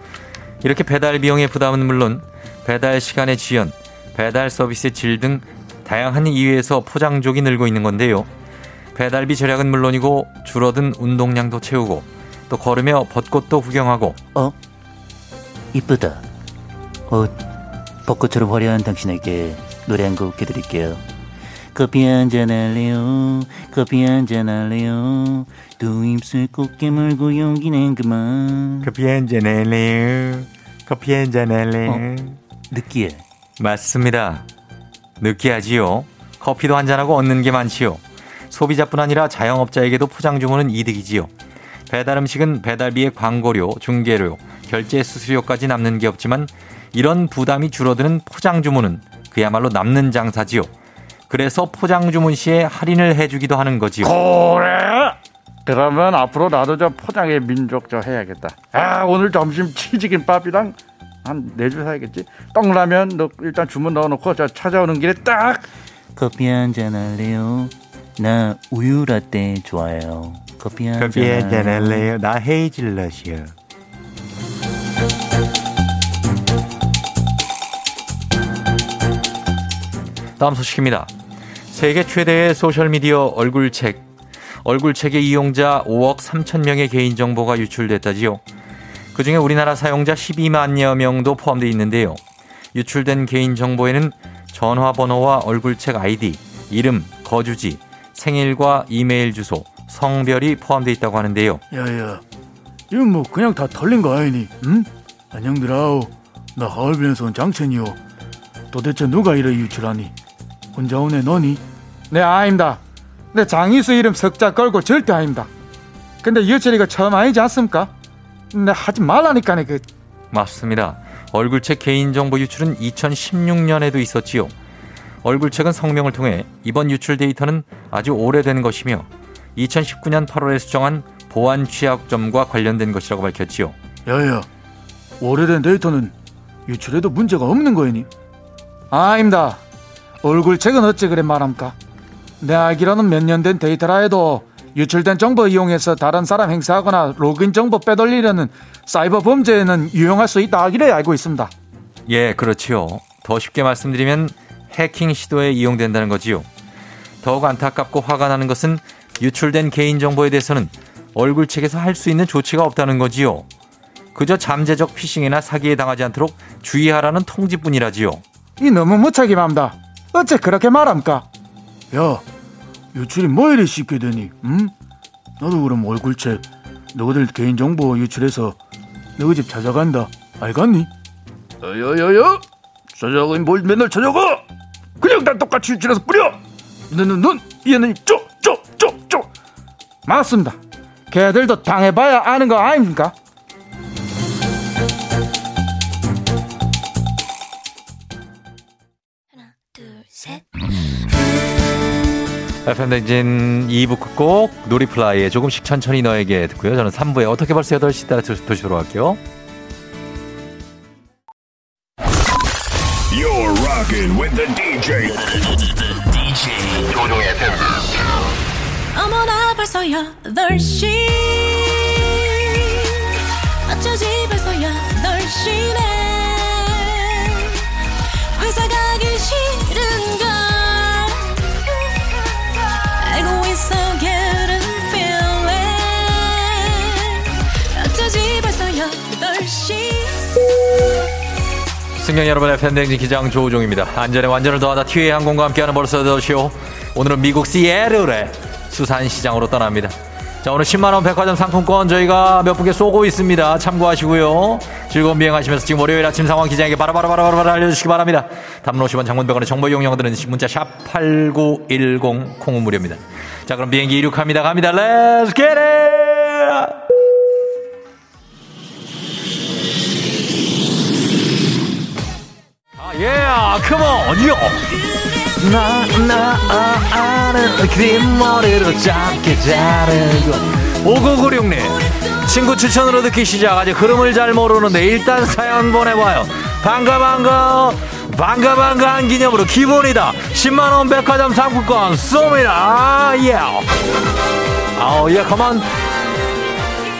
이렇게 배달 비용의 부담은 물론 배달 시간의 지연, 배달 서비스의 질 등 다양한 이유에서 포장족이 늘고 있는 건데요. 배달비 절약은 물론이고 줄어든 운동량도 채우고 또 걸으며 벚꽃도 구경하고. 어? 이쁘다. 어, 벚꽃처럼 화려한 당신에게 노래 한 곡 해드릴게요. 커피 한잔 할래요, 커피 한잔 할래요, 두 입술 꽃게 물고 용기는 그만. 커피 한잔 할래요, 커피 한잔 할래요. 어, 느끼해. 맞습니다. 느끼하지요. 커피도 한잔하고 얻는 게 많지요. 소비자뿐 아니라 자영업자에게도 포장 주문은 이득이지요. 배달 음식은 배달비에 광고료, 중개료, 결제 수수료까지 남는 게 없지만 이런 부담이 줄어드는 포장 주문은 그야말로 남는 장사지요. 그래서 포장 주문 시에 할인을 해주기도 하는 거지요. 그래? 그러면 앞으로 나도 저 포장의 민족 저 해야겠다. 아 오늘 점심 치즈김밥이랑 한 네 줄 사야겠지. 떡라면 너 일단 주문 넣어놓고 저 찾아오는 길에 딱 커피 한잔 할래요. 나 우유 라떼 좋아요. 커피 한잔 커피 한잔 할래요. 나 헤이즐넛이요. 다음 소식입니다. 세계 최대의 소셜미디어 얼굴책, 얼굴책의 이용자 오억 삼천 명의 개인정보가 유출됐다지요. 그중에 우리나라 사용자 십이만여 명도 포함되어 있는데요. 유출된 개인정보에는 전화번호와 얼굴책 아이디, 이름, 거주지, 생일과 이메일 주소, 성별이 포함되어 있다고 하는데요. 야야, 이건 뭐 그냥 다 털린 거 아니니? 응? 안녕들아오, 나 하얼빈에서 온 장첸이요. 도대체 누가 이래 유출하니? 혼자 오네 너니? 네 아닙니다. 내 장이수 이름 석자 걸고 절대 아닙니다. 근데 유출 이거 처음 아니지 않습니까? 내 하지 말라니까네 그. 맞습니다. 얼굴책 개인정보 유출은 이천십육년에도 있었지요. 얼굴책은 성명을 통해 이번 유출 데이터는 아주 오래된 것이며 이천십구년 팔월에 수정한 보안 취약점과 관련된 것이라고 밝혔지요. 야야, 오래된 데이터는 유출해도 문제가 없는 거이니? 아닙니다. 얼굴책은 어찌 그래 말합니까? 내 알기로는 몇 년 된 데이터라 해도 유출된 정보 이용해서 다른 사람 행사하거나 로그인 정보 빼돌리려는 사이버 범죄에는 유용할 수 있다 하기를 알고 있습니다. 예, 그렇지요. 더 쉽게 말씀드리면 해킹 시도에 이용된다는 거지요. 더욱 안타깝고 화가 나는 것은 유출된 개인정보에 대해서는 얼굴책에서 할 수 있는 조치가 없다는 거지요. 그저 잠재적 피싱이나 사기에 당하지 않도록 주의하라는 통지뿐이라지요. 이 너무 무책임합니다. 어째 그렇게 말합니까? 야, 유출이 뭐 이리 쉽게 되니? 응? 나도 그럼 얼굴책 너희들 개인정보 유출해서 너희 집 찾아간다. 알겠니? 야야야야, 찾아가. 뭘 맨날 찾아가? 그냥 다 똑같이 유출해서 뿌려. 너는 눈, 얘는 쪽쪽쪽쪽. 맞습니다. 걔들도 당해봐야 아는 거 아닙니까? 에프엠 댕진 이 부 끝곡 놀이플라이의 조금씩 천천히 너에게 듣고요. 저는 삼 부에 어떻게 벌써 여덟 시 따라 다시 돌아갈게요. You're rocking with the 디제이. 디제이 조종의 에프엠. 어머나 벌써 여덟 시 어쩌지 벌써 여덟 시네 회사 가기 싫은걸 알고 있어 getting feeling 어쩌지 벌써 여덟 시. 승객 여러분의 팬데믹 기장 조우종입니다. 안전에 완전을 더하다 티웨이 항공과 함께하는 벌써 여덟 시요. 오늘은 미국 시애틀의 수산시장으로 떠납니다. 자, 오늘 십만 원 백화점 상품권 저희가 몇 분께 쏘고 있습니다. 참고하시고요. 즐거운 비행하시면서 지금 월요일 아침 상황 기장에게 바로바로바로바로 알려주시기 바랍니다. 단문 오십 원 장문백원의 정보 이용료들은 문자 샵 팔구일공 콩은 무료입니다. 자, 그럼 비행기 이륙합니다. 갑니다. Let's get it! Yeah, come on, yo. 나, 나, 아, 아는 뒷머리로 짧게 자르고. 오구구육 님, 친구 추천으로 듣기 시작. 아직 흐름을 잘 모르는데 일단 사연 보내봐요. 반가, 반가, 반가, 반가 한 기념으로 기본이다. 십만 원 백화점 상품권 쏩니다. 아, 예. 아우, 예, come on.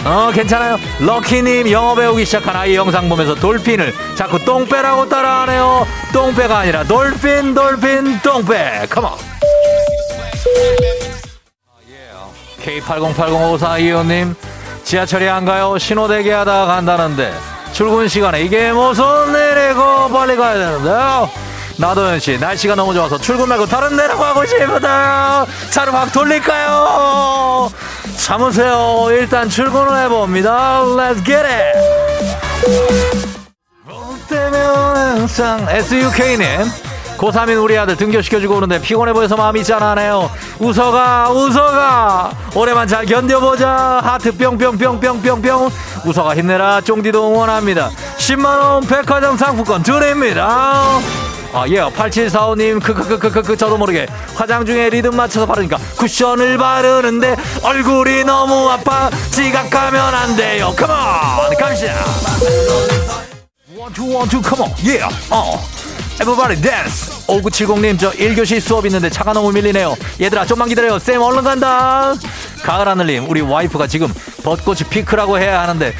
어 괜찮아요. 럭키님 영어 배우기 시작한 아이 영상 보면서 돌핀을 자꾸 똥배라고 따라하네요. 똥배가 아니라 돌핀 돌핀 똥배. 컴온. 케이 팔공팔공오사이오님 지하철이 안 가요. 신호 대기하다가 간다는데 출근 시간에 이게 무슨 일이고 빨리 가야 되는데요. 나도현씨 날씨가 너무 좋아서 출근 말고 다른 데로 가고 싶어요. 차를 확 돌릴까요? 참으세요. 일단 출근을 해봅니다. Let's get it. 에스유케이님 고삼인 우리 아들 등교시켜주고 오는데 피곤해 보여서 마음이 짠하네요. 웃어가 웃어가 올해만 잘 견뎌보자. 하트 뿅뿅뿅뿅뿅뿅. 웃어가 힘내라. 쫑디도 응원합니다. 십만 원 백화점 상품권 드립니다. 아, 예, 팔칠사오님, 크크크크크크, 저도 모르게 화장 중에 리듬 맞춰서 바르니까 쿠션을 바르는데 얼굴이 너무 아파. 지각하면 안 돼요. 컴온! 갑시다! 원투원투 컴온! 예! 어! Everybody dance! 오구칠공님, 저 일 교시 수업 있는데 차가 너무 밀리네요. 얘들아, 좀만 기다려요. 쌤, 얼른 간다! 가을하늘님, 우리 와이프가 지금 벚꽃이 피크라고 해야 하는데,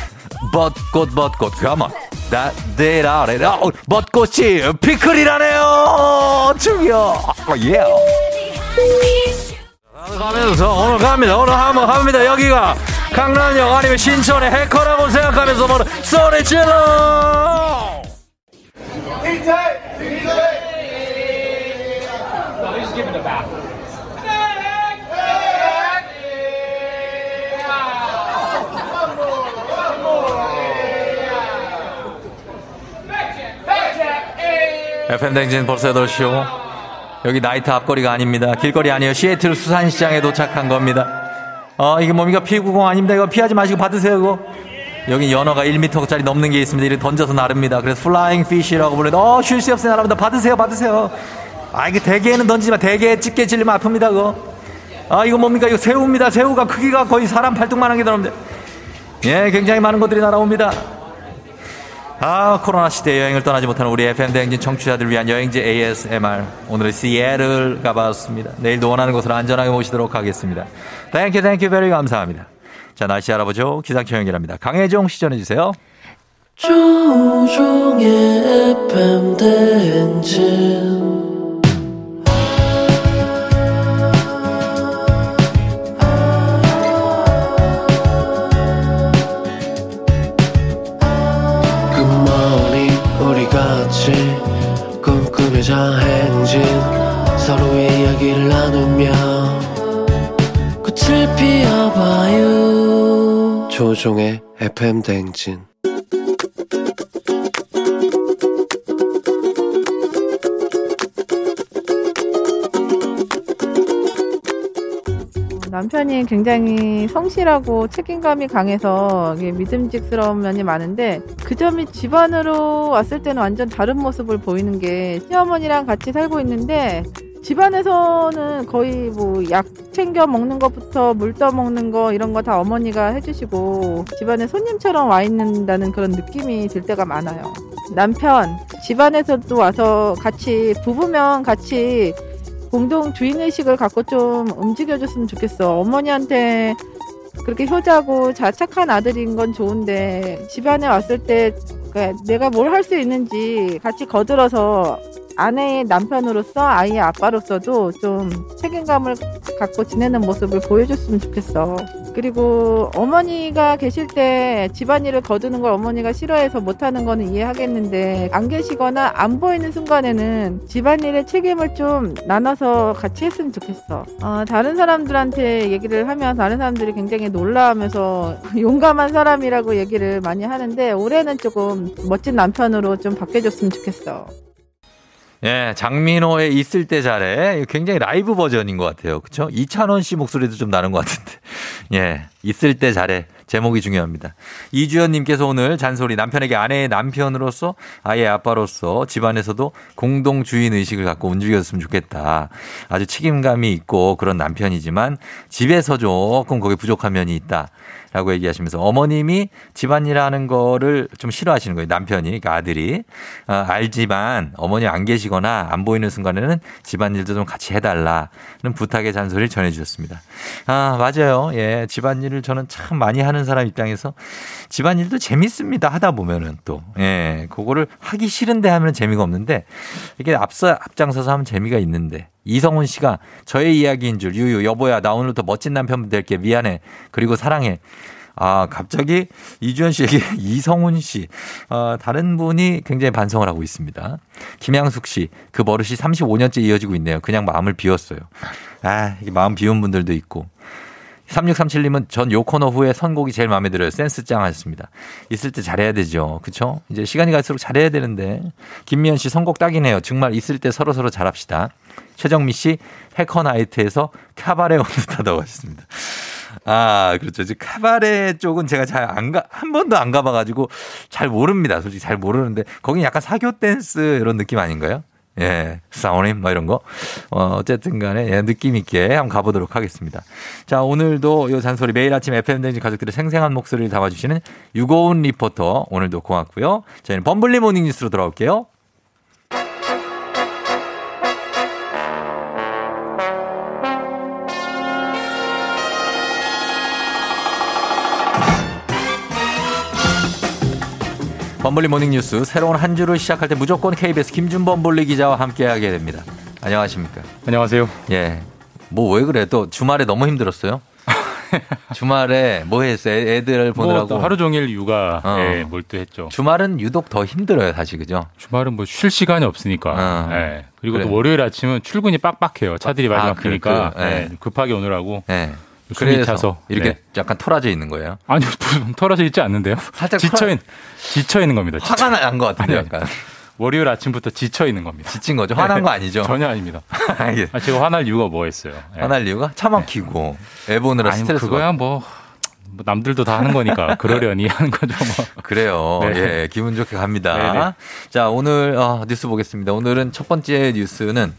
벚꽃, 벚꽃, 가만. 나데라레라 벚꽃이 피클이라네요. 죽여. 예. 오늘 가면서 오늘 갑니다. 오늘 한번 갑니다. 여기가 강남역 아니면 신촌의 해커라고 생각하면서 오늘 소리 질러. 에프엠 댕진 벌써 여덟 시요. 여기 나이트 앞거리가 아닙니다. 길거리 아니에요. 시애틀 수산시장에 도착한 겁니다. 어, 이게 뭡니까? 피구공 아닙니다. 이거 피하지 마시고 받으세요, 이거. 여기 연어가 일 미터짜리 넘는 게 있습니다. 이를 던져서 나릅니다. 그래서 플라잉 피쉬라고 불러요. 어, 쉴 새 없이 나랍니다. 받으세요, 받으세요. 아, 이게 대게에는 던지지 마. 대게에 집게 찔리면 아픕니다, 그거. 아, 이거 뭡니까? 이거 새우입니다. 새우가 크기가 거의 사람 팔뚝만한 게 나옵니다. 예, 굉장히 많은 것들이 날아옵니다. 아, 코로나 시대의 여행을 떠나지 못하는 우리 에프엠 대행진 청취자들 위한 여행지 에이에스엠알. 오늘은 시애틀을 가봤습니다. 내일도 원하는 곳으로 안전하게 모시도록 하겠습니다. 땡큐 땡큐 베리 감사합니다. 자, 날씨 알아보죠. 기상청 연결합니다. 강혜종 시전해주세요. 조종의 에프엠 대행진 꿈꾸며자 행진 서로의 이야기를 나누며 꽃을 피워봐요. 조종의 에프엠 대행진. 남편이 굉장히 성실하고 책임감이 강해서 믿음직스러운 면이 많은데 그 점이 집안으로 왔을 때는 완전 다른 모습을 보이는 게 시어머니랑 같이 살고 있는데 집안에서는 거의 뭐 약 챙겨 먹는 것부터 물 떠 먹는 거 이런 거 다 어머니가 해주시고 집안에 손님처럼 와 있는다는 그런 느낌이 들 때가 많아요. 남편 집안에서도 와서 같이 부부면 같이 공동 주인의식을 갖고 좀 움직여줬으면 좋겠어. 어머니한테 그렇게 효자고 자착한 아들인 건 좋은데 집안에 왔을 때 내가 뭘 할 수 있는지 같이 거들어서 아내의 남편으로서 아이의 아빠로서도 좀 책임감을 갖고 지내는 모습을 보여줬으면 좋겠어. 그리고 어머니가 계실 때 집안일을 거두는 걸 어머니가 싫어해서 못하는 거는 이해하겠는데 안 계시거나 안 보이는 순간에는 집안일의 책임을 좀 나눠서 같이 했으면 좋겠어. 어, 다른 사람들한테 얘기를 하면 다른 사람들이 굉장히 놀라하면서 용감한 사람이라고 얘기를 많이 하는데 올해는 조금 멋진 남편으로 좀 바뀌어줬으면 좋겠어. 예, 장민호의 있을 때 잘해. 굉장히 라이브 버전인 것 같아요. 그렇죠? 이찬원 씨 목소리도 좀 나는 것 같은데. 예, 있을 때 잘해. 제목이 중요합니다. 이주연 님께서 오늘 잔소리 남편에게 아내의 남편으로서 아이의 아빠로서 집안에서도 공동 주인 의식을 갖고 움직였으면 좋겠다. 아주 책임감이 있고 그런 남편이지만 집에서 조금 거기 부족한 면이 있다. 라고 얘기하시면서 어머님이 집안일 하는 거를 좀 싫어하시는 거예요. 남편이, 그러니까 아들이. 아, 알지만 어머니 안 계시거나 안 보이는 순간에는 집안일도 좀 같이 해달라는 부탁의 잔소리를 전해주셨습니다. 아, 맞아요. 예. 집안일을 저는 참 많이 하는 사람 입장에서 집안일도 재밌습니다. 하다 보면은 또. 예. 그거를 하기 싫은데 하면 재미가 없는데 이게 앞서, 앞장서서 하면 재미가 있는데. 이성훈 씨가 저의 이야기인 줄 유유 여보야 나 오늘부터 멋진 남편 될게 미안해 그리고 사랑해. 아 갑자기 이주연 씨에게 이성훈 씨 아, 다른 분이 굉장히 반성을 하고 있습니다. 김양숙 씨 그 버릇이 삼십오 년째 이어지고 있네요. 그냥 마음을 비웠어요. 아 이게 마음 비운 분들도 있고. 삼육삼칠님은 전 요 코너 후에 선곡이 제일 마음에 들어요. 센스 짱 하셨습니다. 있을 때 잘해야 되죠. 그렇죠? 이제 시간이 갈수록 잘해야 되는데. 김미연 씨 선곡 딱이네요. 정말 있을 때 서로서로 잘합시다. 최정미 씨 해커나이트에서 카바레 오는 듯하다고 하셨습니다. 아 그렇죠. 이제 카바레 쪽은 제가 잘 안 가, 한 번도 안 가봐가지고 잘 모릅니다. 솔직히 잘 모르는데 거긴 약간 사교 댄스 이런 느낌 아닌가요? 예, 사우님, 뭐 이런 거. 어, 어쨌든 간에, 예, 느낌 있게 한번 가보도록 하겠습니다. 자, 오늘도 요 잔소리 매일 아침 에프엠 대행진 가족들의 생생한 목소리를 담아주시는 유고은 리포터, 오늘도 고맙고요. 저희는 범블리 모닝뉴스로 돌아올게요. 범블리 모닝뉴스 새로운 한 주를 시작할 때 무조건 케이비에스 김준범블리 기자와 함께하게 됩니다. 안녕하십니까? 안녕하세요. 예, 뭐 왜 그래? 또 주말에 너무 힘들었어요? 주말에 뭐 했어요? 애들을 보느라고 뭐 하루 종일 육아에 어. 예, 몰두했죠. 주말은 유독 더 힘들어요, 사실 그죠? 주말은 뭐 쉴 시간이 없으니까. 어. 예. 그리고 그래. 또 월요일 아침은 출근이 빡빡해요. 차들이 많이 막히니까 아, 그, 그, 예. 예. 급하게 오느라고. 예. 그래서 차서. 이렇게 네. 약간 토라져 있는 거예요? 아니요, 토라져 있지 않는데요. 살짝 지쳐 있는 지쳐 있는 겁니다. 화가 난 것 같은데 아니, 약간 월요일 아침부터 지쳐 있는 겁니다. 지친 거죠? 화난 네. 거 아니죠? 전혀 아닙니다. 아, 제가 화날 이유가 뭐였어요? 네. 화날 이유가 차 막히고 네. 애 보느라 스트레스. 그거야 뭐. 뭐 남들도 다 하는 거니까 그러려니 하는 거죠. 뭐. 그래요. 네. 예, 기분 좋게 갑니다. 네네. 자, 오늘 어, 뉴스 보겠습니다. 오늘은 첫 번째 뉴스는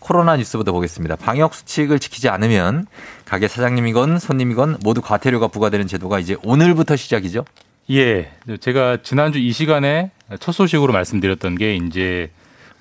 코로나 뉴스부터 보겠습니다. 방역 수칙을 지키지 않으면 가게 사장님이건 손님이건 모두 과태료가 부과되는 제도가 이제 오늘부터 시작이죠. 예, 제가 지난주 이 시간에 첫 소식으로 말씀드렸던 게 이제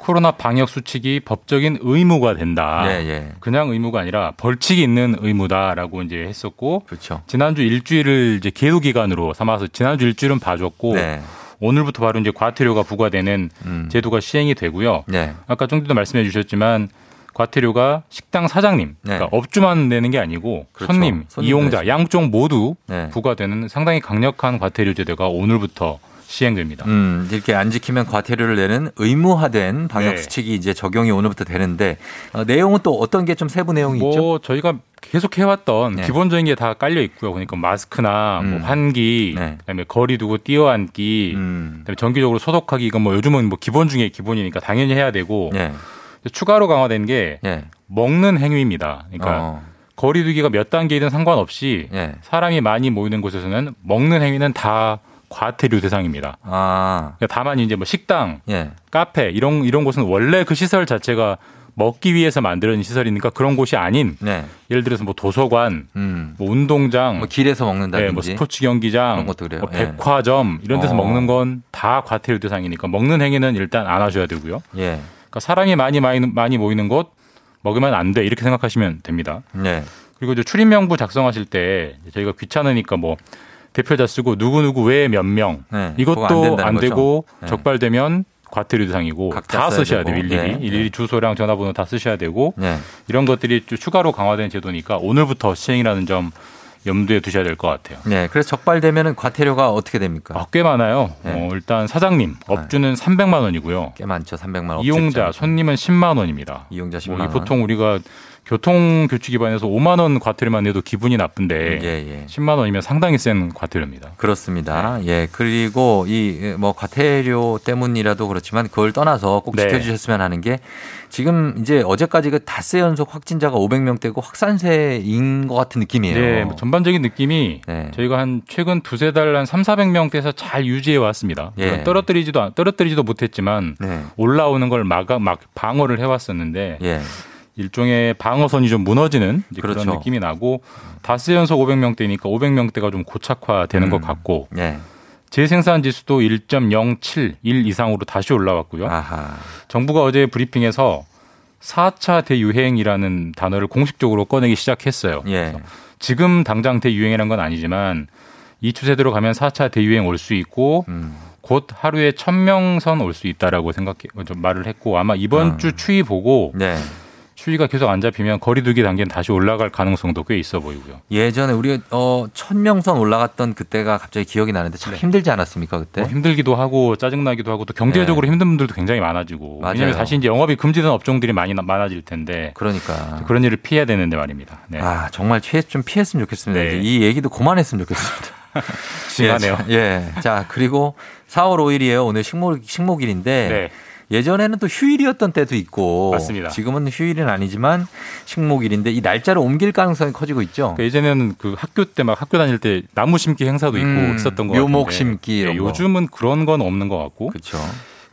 코로나 방역 수칙이 법적인 의무가 된다. 예, 예. 그냥 의무가 아니라 벌칙이 있는 의무다라고 이제 했었고, 그렇죠. 지난주 일주일을 이제 계류 기간으로 삼아서 지난주 일주일은 봐줬고 네. 오늘부터 바로 이제 과태료가 부과되는 음. 제도가 시행이 되고요. 네. 아까 정도도 말씀해 주셨지만 과태료가 식당 사장님, 네. 그러니까 업주만 내는 게 아니고 그렇죠. 손님, 손님, 이용자 네. 양쪽 모두 네. 부과되는 상당히 강력한 과태료 제도가 오늘부터. 시행됩니다. 음, 이렇게 안 지키면 과태료를 내는 의무화된 방역 네. 수칙이 이제 적용이 오늘부터 되는데 어, 내용은 또 어떤 게 좀 세부 내용이 뭐 있죠? 뭐 저희가 계속 해왔던 네. 기본적인 게 다 깔려 있고요. 그러니까 마스크나 음. 뭐 환기, 네. 그다음에 거리 두고 뛰어앉기, 음. 그다음에 정기적으로 소독하기 이건 뭐 요즘은 뭐 기본 중에 기본이니까 당연히 해야 되고 네. 추가로 강화된 게 네. 먹는 행위입니다. 그러니까. 어. 거리 두기가 몇 단계이든 상관없이 네. 사람이 많이 모이는 곳에서는 먹는 행위는 다 과태료 대상입니다. 아. 그러니까 다만 이제 뭐 식당, 예. 카페 이런 이런 곳은 원래 그 시설 자체가 먹기 위해서 만드는 시설이니까 그런 곳이 아닌 네. 예를 들어서 뭐 도서관, 음. 뭐 운동장, 뭐 길에서 먹는다든지, 네, 뭐 스포츠 경기장, 뭐 백화점 예. 이런 데서 어. 먹는 건 다 과태료 대상이니까 먹는 행위는 일단 안 하셔야 되고요. 예. 그러니까 사람이 많이 많이 모이는 곳 먹으면 안 돼 이렇게 생각하시면 됩니다. 네. 그리고 이제 출입명부 작성하실 때 저희가 귀찮으니까 뭐 대표자 쓰고 누구누구 외에 몇 명 네, 이것도 안, 안 되고 네. 적발되면 과태료 대상이고 다 쓰셔야 되고. 돼요. 일일이. 네. 일일이 주소랑 전화번호 다 쓰셔야 되고 네. 이런 것들이 추가로 강화된 제도니까 오늘부터 시행이라는 점 염두에 두셔야 될 것 같아요. 네, 그래서 적발되면 과태료가 어떻게 됩니까? 아, 꽤 많아요. 네. 어, 일단 사장님, 업주는 네. 삼백만 원이고요. 꽤 많죠. 삼백만 원. 이용자, 업체죠. 손님은 십만 원입니다. 이용자 십만 원. 뭐, 보통 우리가 교통규칙 위반해서 오만 원 과태료만 내도 기분이 나쁜데 예, 예. 십만 원이면 상당히 센 과태료입니다. 그렇습니다. 예, 그리고 이 뭐 과태료 때문이라도 그렇지만 그걸 떠나서 꼭 네. 지켜주셨으면 하는 게 지금 이제 어제까지 그 닷새 연속 확진자가 오백 명대고 확산세인 것 같은 느낌이에요. 네, 뭐 전반적인 느낌이 네. 저희가 한 최근 두세 달 한 삼사백 명대에서 잘 유지해 왔습니다. 예. 그러니까 떨어뜨리지도 떨어뜨리지도 못했지만 네. 올라오는 걸 막아 막 방어를 해왔었는데. 예. 일종의 방어선이 좀 무너지는 이제 그렇죠. 그런 느낌이 나고 닷새 연속 오백 명대니까 오백 명대가 좀 고착화되는 음. 것 같고 네. 재생산지수도 일 점 영칠, 일 이상으로 다시 올라왔고요. 아하. 정부가 어제 브리핑에서 사 차 대유행이라는 단어를 공식적으로 꺼내기 시작했어요. 예. 그래서 지금 당장 대유행이라는 건 아니지만 이 추세대로 가면 사 차 대유행 올 수 있고 음. 곧 하루에 천 명 선 올 수 있다라고 생각해 좀 말을 했고 아마 이번 음. 주 추이 보고 네. 추위가 계속 안 잡히면 거리두기 단계는 다시 올라갈 가능성도 꽤 있어 보이고요. 예전에 우리가 어, 천명선 올라갔던 그때가 갑자기 기억이 나는데 참 네. 힘들지 않았습니까 그때? 뭐 힘들기도 하고 짜증나기도 하고 또 경제적으로 네. 힘든 분들도 굉장히 많아지고 맞아요. 왜냐하면 다시 이제 영업이 금지된 업종들이 많이 많아질 텐데 그러니까 그런 일을 피해야 되는데 말입니다. 네. 아 정말 피해, 좀 피했으면 좋겠습니다. 네. 이 얘기도 그만했으면 좋겠습니다. 심하네요. 예, 예. 자 그리고 사월 오일이에요. 오늘 식목 식목일인데. 네. 예전에는 또 휴일이었던 때도 있고 맞습니다. 지금은 휴일은 아니지만 식목일인데 이 날짜를 옮길 가능성이 커지고 있죠. 그러니까 예전에는 그 학교 때 막 학교 다닐 때 나무 심기 행사도 있고 음, 있었던 것 같은데 묘목 심기 이런 네, 거. 요즘은 그런 건 없는 것 같고 그렇죠.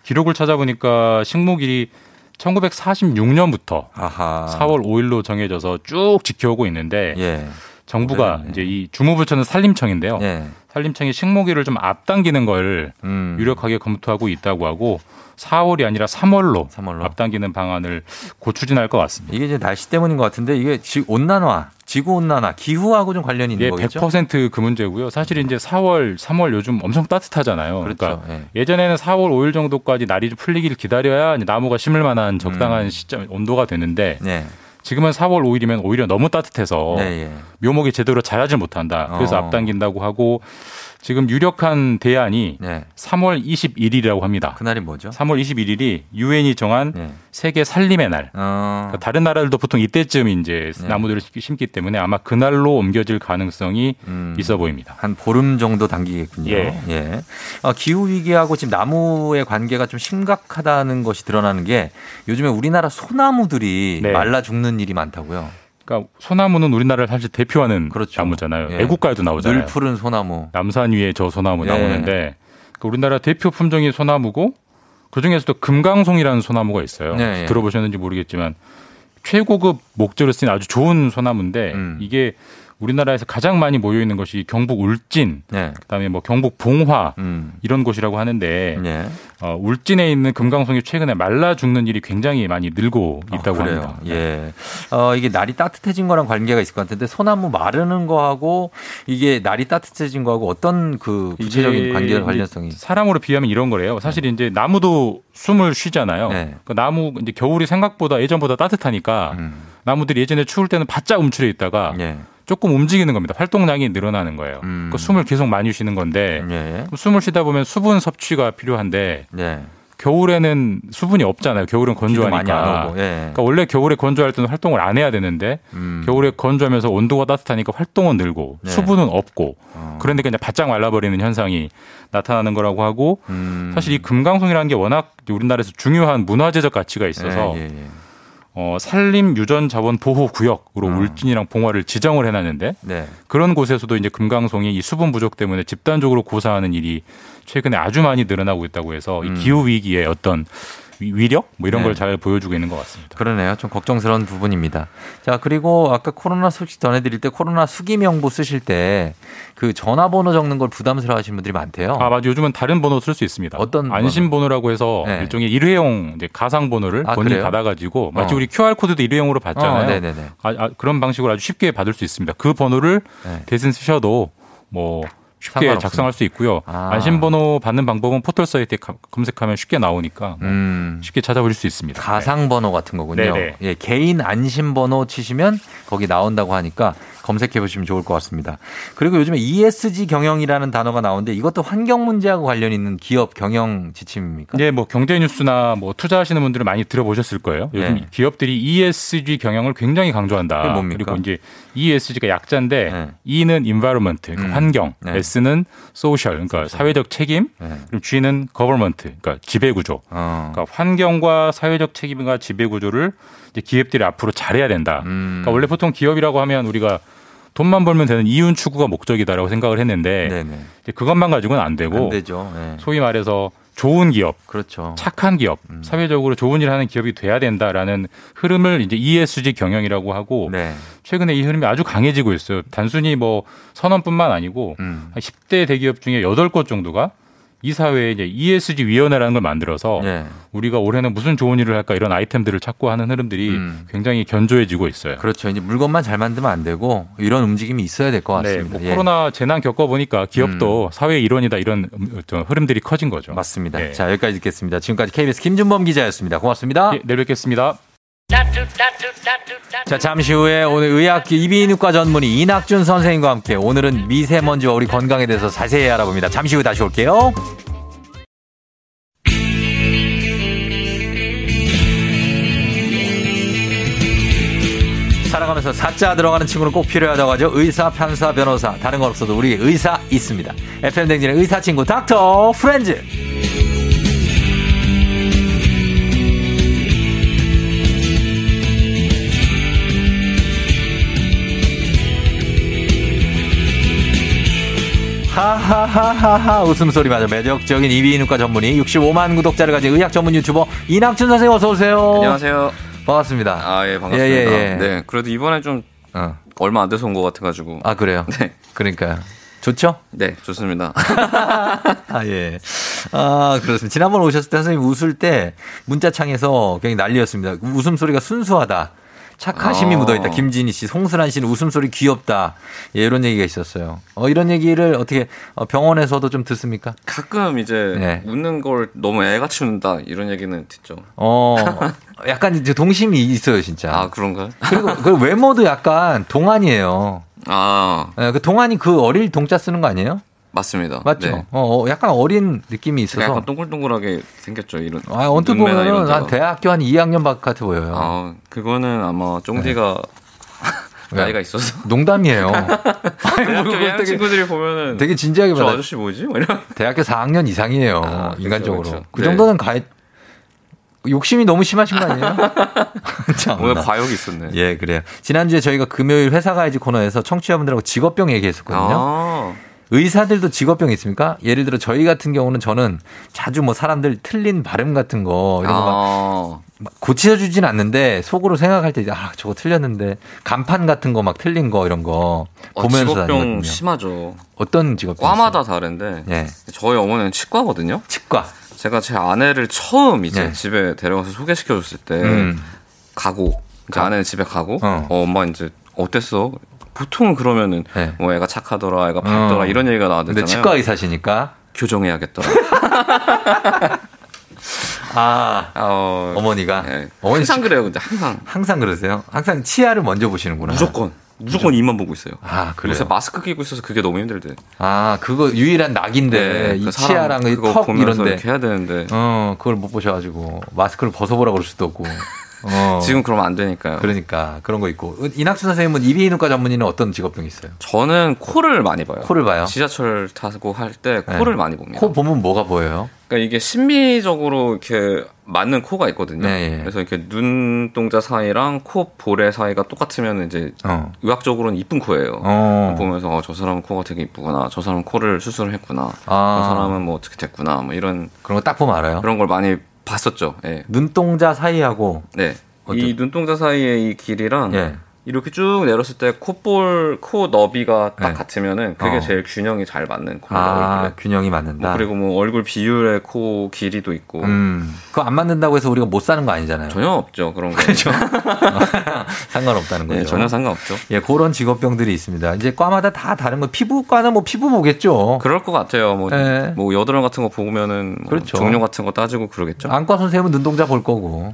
기록을 찾아보니까 식목일이 천구백사십육 년부터 아하. 사월 오일로 정해져서 쭉 지켜오고 있는데 예. 정부가 이제 이 주무부처는 산림청인데요. 예. 산림청이 식목일을 좀 앞당기는 걸 음. 유력하게 검토하고 있다고 하고 사월이 아니라 삼월로, 삼월로 앞당기는 방안을 곧 추진할 것 같습니다. 이게 이제 날씨 때문인 것 같은데 이게 온난화, 지구온난화, 기후하고 좀 관련이 있는 예, 거겠죠? 백 퍼센트 그 문제고요. 사실 이제 사월, 삼월 요즘 엄청 따뜻하잖아요. 그렇죠. 그러니까 예. 예전에는 사월 오일 정도까지 날이 좀 풀리기를 기다려야 이제 나무가 심을 만한 적당한 음. 시점, 온도가 되는데 예. 지금은 사월 오일이면 오히려 너무 따뜻해서 네, 예. 묘목이 제대로 자라질 못한다. 그래서 어. 앞당긴다고 하고 지금 유력한 대안이 네. 삼월 이십일일이라고 합니다. 그날이 뭐죠? 삼월 이십일일이 유엔이 정한 네. 세계 산림의 날. 어. 그러니까 다른 나라들도 보통 이때쯤 이제 네. 나무들을 심기 때문에 아마 그날로 옮겨질 가능성이 음. 있어 보입니다. 한 보름 정도 당기겠군요. 예. 예. 아, 기후 위기하고 지금 나무의 관계가 좀 심각하다는 것이 드러나는 게 요즘에 우리나라 소나무들이 네. 말라 죽는 일이 많다고요. 그러니까 소나무는 우리나라를 사실 대표하는 그렇죠. 나무잖아요. 예. 애국가에도 나오잖아요. 늘 푸른 소나무. 남산 위에 저 소나무 예. 나오는데 그러니까 우리나라 대표 품종이 소나무고 그중에서도 금강송이라는 소나무가 있어요. 예. 예. 들어보셨는지 모르겠지만 최고급 목재로 쓰인 아주 좋은 소나무인데 음. 이게 우리나라에서 가장 많이 모여 있는 것이 경북 울진, 네. 그다음에 뭐 경북 봉화 음. 이런 곳이라고 하는데 네. 어, 울진에 있는 금강송이 최근에 말라 죽는 일이 굉장히 많이 늘고 있다고 아, 합니다. 예, 어, 이게 날이 따뜻해진 거랑 관계가 있을 것 같은데 소나무 마르는 거하고 이게 날이 따뜻해진 거하고 어떤 그 구체적인 관계 관련성이 사람으로 비하면 이런 거래요. 사실 네. 이제 나무도 숨을 쉬잖아요. 네. 그러니까 나무 이제 겨울이 생각보다 예전보다 따뜻하니까 음. 나무들이 예전에 추울 때는 바짝 움츠려 있다가 네. 조금 움직이는 겁니다. 활동량이 늘어나는 거예요. 음. 그러니까 숨을 계속 많이 쉬는 건데 예. 숨을 쉬다 보면 수분 섭취가 필요한데 예. 겨울에는 수분이 없잖아요. 겨울은 건조하니까. 예. 그러니까 원래 겨울에 건조할 때는 활동을 안 해야 되는데 음. 겨울에 건조하면서 온도가 따뜻하니까 활동은 늘고 예. 수분은 없고 어. 그러니까 이제 바짝 말라버리는 현상이 나타나는 거라고 하고 음. 사실 이 금강송이라는 게 워낙 우리나라에서 중요한 문화재적 가치가 있어서 예. 예. 예. 어, 산림유전자원보호구역으로 음. 울진이랑 봉화를 지정을 해놨는데 네. 그런 곳에서도 이제 금강송이 이 수분 부족 때문에 집단적으로 고사하는 일이 최근에 아주 많이 늘어나고 있다고 해서 이 기후 위기에 어떤 위력 뭐 이런 네. 걸 잘 보여주고 있는 것 같습니다. 그러네요. 좀 걱정스러운 부분입니다. 자, 그리고 아까 코로나 소식 전해드릴 때 코로나 수기명부 쓰실 때 그 전화번호 적는 걸 부담스러워하시는 분들이 많대요. 아, 맞아요. 요즘은 다른 번호 쓸 수 있습니다. 어떤 안심번호라고 해서 네. 일종의 일회용 이제 가상번호를 아, 본인이 받아가지고 마치 어. 우리 큐알코드도 일회용으로 받잖아요. 어, 아, 아, 그런 방식으로 아주 쉽게 받을 수 있습니다. 그 번호를 네. 대신 쓰셔도 뭐 쉽게 작성할 수 있고요. 아. 안심번호 받는 방법은 포털 사이트에 검색하면 쉽게 나오니까 음. 쉽게 찾아보실 수 있습니다. 가상번호 같은 거군요. 예, 개인 안심번호 치시면 거기 나온다고 하니까 검색해 보시면 좋을 것 같습니다. 그리고 요즘에 이에스지 경영이라는 단어가 나오는데 이것도 환경 문제하고 관련 있는 기업 경영 지침입니까? 네, 뭐 경제 뉴스나 뭐 투자하시는 분들은 많이 들어보셨을 거예요. 요즘 네. 기업들이 이에스지 경영을 굉장히 강조한다. 뭡니까? 그리고 이제 이에스지가 약자인데 네. E는 environment, 그러니까 음. 환경, 네. S는 social, 그러니까 사회적 책임, 네. 그리고 G는 government, 그러니까 지배 구조. 어. 그러니까 환경과 사회적 책임과 지배 구조를 이제 기업들이 앞으로 잘해야 된다. 음. 그러니까 원래 보통 기업이라고 하면 우리가 돈만 벌면 되는 이윤 추구가 목적이다라고 생각을 했는데 이제 그것만 가지고는 안 되고 안 되죠. 네. 소위 말해서 좋은 기업, 그렇죠. 착한 기업, 음. 사회적으로 좋은 일을 하는 기업이 돼야 된다라는 흐름을 이제 이에스지 경영이라고 하고 네. 최근에 이 흐름이 아주 강해지고 있어요. 단순히 뭐 선언뿐만 아니고 음. 한 십 대 대기업 중에 여덟 곳 정도가 이 사회에 이제 이에스지 위원회라는 걸 만들어서 네. 우리가 올해는 무슨 좋은 일을 할까 이런 아이템들을 찾고 하는 흐름들이 음. 굉장히 견조해지고 있어요. 그렇죠. 이제 물건만 잘 만들면 안 되고 이런 움직임이 있어야 될 것 같습니다. 네, 뭐 예. 코로나 재난 겪어보니까 기업도 음. 사회의 일원이다 이런 흐름들이 커진 거죠. 맞습니다. 네. 자, 여기까지 듣겠습니다. 지금까지 케이비에스 김준범 기자였습니다. 고맙습니다. 네, 내일 뵙겠습니다. 자, 잠시 후에 오늘 의학계 이비인후과 전문의 이낙준 선생님과 함께 오늘은 미세먼지와 우리 건강에 대해서 자세히 알아봅니다. 잠시 후에 다시 올게요. 살아가면서 사자 들어가는 친구는 꼭 필요하다고 하죠. 의사, 판사, 변호사, 다른 건 없어도 우리 의사 있습니다. 에프엠 댕진의 의사 친구 닥터 프렌즈. 하하하하하 웃음소리마저 매력적인 이비인후과 전문의 육십오만 구독자를 가진 의학 전문 유튜버 이낙준 선생님 어서 오세요. 안녕하세요. 반갑습니다. 아, 예, 반갑습니다. 예, 예, 예. 네, 그래도 이번에 좀 어. 얼마 안 돼서 온 것 같아가지고. 아, 그래요? 네. 그러니까요. 좋죠? 네, 좋습니다. 아, 예. 아, 그렇습니다. 지난번 오셨을 때 선생님 웃을 때 문자창에서 굉장히 난리였습니다. 웃음소리가 순수하다. 착하심이 아. 묻어있다. 김진희 씨, 송순환 씨는 웃음소리 귀엽다. 예, 이런 얘기가 있었어요. 어, 이런 얘기를 어떻게 병원에서도 좀 듣습니까? 가끔 이제 네. 웃는 걸 너무 애같이 웃는다 이런 얘기는 듣죠. 어, 약간 이제 동심이 있어요, 진짜. 아, 그런가요? 그리고, 그리고 외모도 약간 동안이에요. 아, 네, 그 동안이 그 어릴 동자 쓰는 거 아니에요? 맞습니다. 맞죠. 네. 어, 약간 어린 느낌이 있어서. 약간 동글동글하게 생겼죠. 이런. 아, 언뜻 보면은 한 대학교 한 이 학년 바깥에 보여요. 아, 그거는 아마 쫑디가 네. 나이가 있어서. 농담이에요. 대학교 되게, 친구들이 보면은 되게 진지하게 저 받아. 아저씨 뭐지? 대학교 사 학년 이상이에요. 아, 인간적으로. 그렇죠, 그렇죠. 그 정도는 네. 가. 욕심이 너무 심하신 거 아니에요? 오늘 과욕이 있었네. 예, 그래요. 지난주에 저희가 금요일 회사 가야지 코너에서 청취자분들하고 직업병 얘기했었거든요. 아. 의사들도 직업병이 있습니까? 예를 들어 저희 같은 경우는 저는 자주 뭐 사람들 틀린 발음 같은 거 이런 거 막 고쳐주진 않는데 속으로 생각할 때 아 저거 틀렸는데 간판 같은 거 막 틀린 거 이런 거 보면서 어, 직업병 심하죠. 어떤 직업병? 과마다 있어요? 다른데 네. 저희 어머니는 치과거든요. 치과. 제가 제 아내를 처음 이제 네. 집에 데려가서 소개시켜줬을 때 음. 가고 가. 아내는 집에 가고 어. 어, 엄마 이제 어땠어? 보통은 그러면은 네. 뭐 애가 착하더라, 애가 밝더라 어. 이런 얘기가 나왔잖아요. 근데 치과 의사시니까 교정해야겠더라. 아, 어, 어머니가 네. 어머니 항상 치과. 그래요, 근데 항상 항상 그러세요? 항상 치아를 먼저 보시는구나. 무조건 무조건 이만 보고 있어요. 아, 그래요? 요새 마스크 끼고 있어서 그게 너무 힘들대. 아, 그거 유일한 낙인데 네, 이 치아랑 턱 이런데 이렇게 해야 되는데. 어, 그걸 못 보셔가지고 마스크를 벗어보라 그럴 수도 없고. 어. 지금 그러면 안 되니까요. 그러니까 그런 거 있고. 이낙준 선생님은 이비인후과 전문의는 어떤 직업병이 있어요? 저는 코를 많이 봐요. 코를 봐요? 지하철 타고 할 때 코를 네. 많이 봅니다. 코 보면 뭐가 보여요? 그러니까 이게 심미적으로 이렇게 맞는 코가 있거든요. 네, 예. 그래서 이렇게 눈동자 사이랑 코 볼의 사이가 똑같으면 이제 어. 의학적으로는 이쁜 코예요. 어. 보면서 어, 저 사람은 코가 되게 이쁘구나. 저 사람은 코를 수술을 했구나. 아. 저 사람은 뭐 어떻게 됐구나. 뭐 이런 그런 거 딱 보면 알아요. 그런 걸 많이 봤었죠. 예. 눈동자 사이하고 네. 어떤... 이 눈동자 사이의 이 길이랑 예. 이렇게 쭉 내렸을 때 콧볼 코 너비가 딱 네. 같으면은 그게 어. 제일 균형이 잘 맞는 코 아, 얼굴에. 균형이 맞는다. 뭐 그리고 뭐 얼굴 비율의 코 길이도 있고. 음. 그거 안 맞는다고 해서 우리가 못 사는 거 아니잖아요. 전혀 없죠 그런 거. 그렇죠. 상관없다는 거죠. 네, 전혀 상관없죠. 예, 그런 직업병들이 있습니다. 이제 과마다 다 다른 거. 피부과는 뭐 피부모겠죠. 그럴 것 같아요. 뭐, 네. 뭐 여드름 같은 거 보면은 뭐 그렇죠. 종료 같은 거 따지고 그러겠죠. 안과 선생님은 눈동자 볼 거고.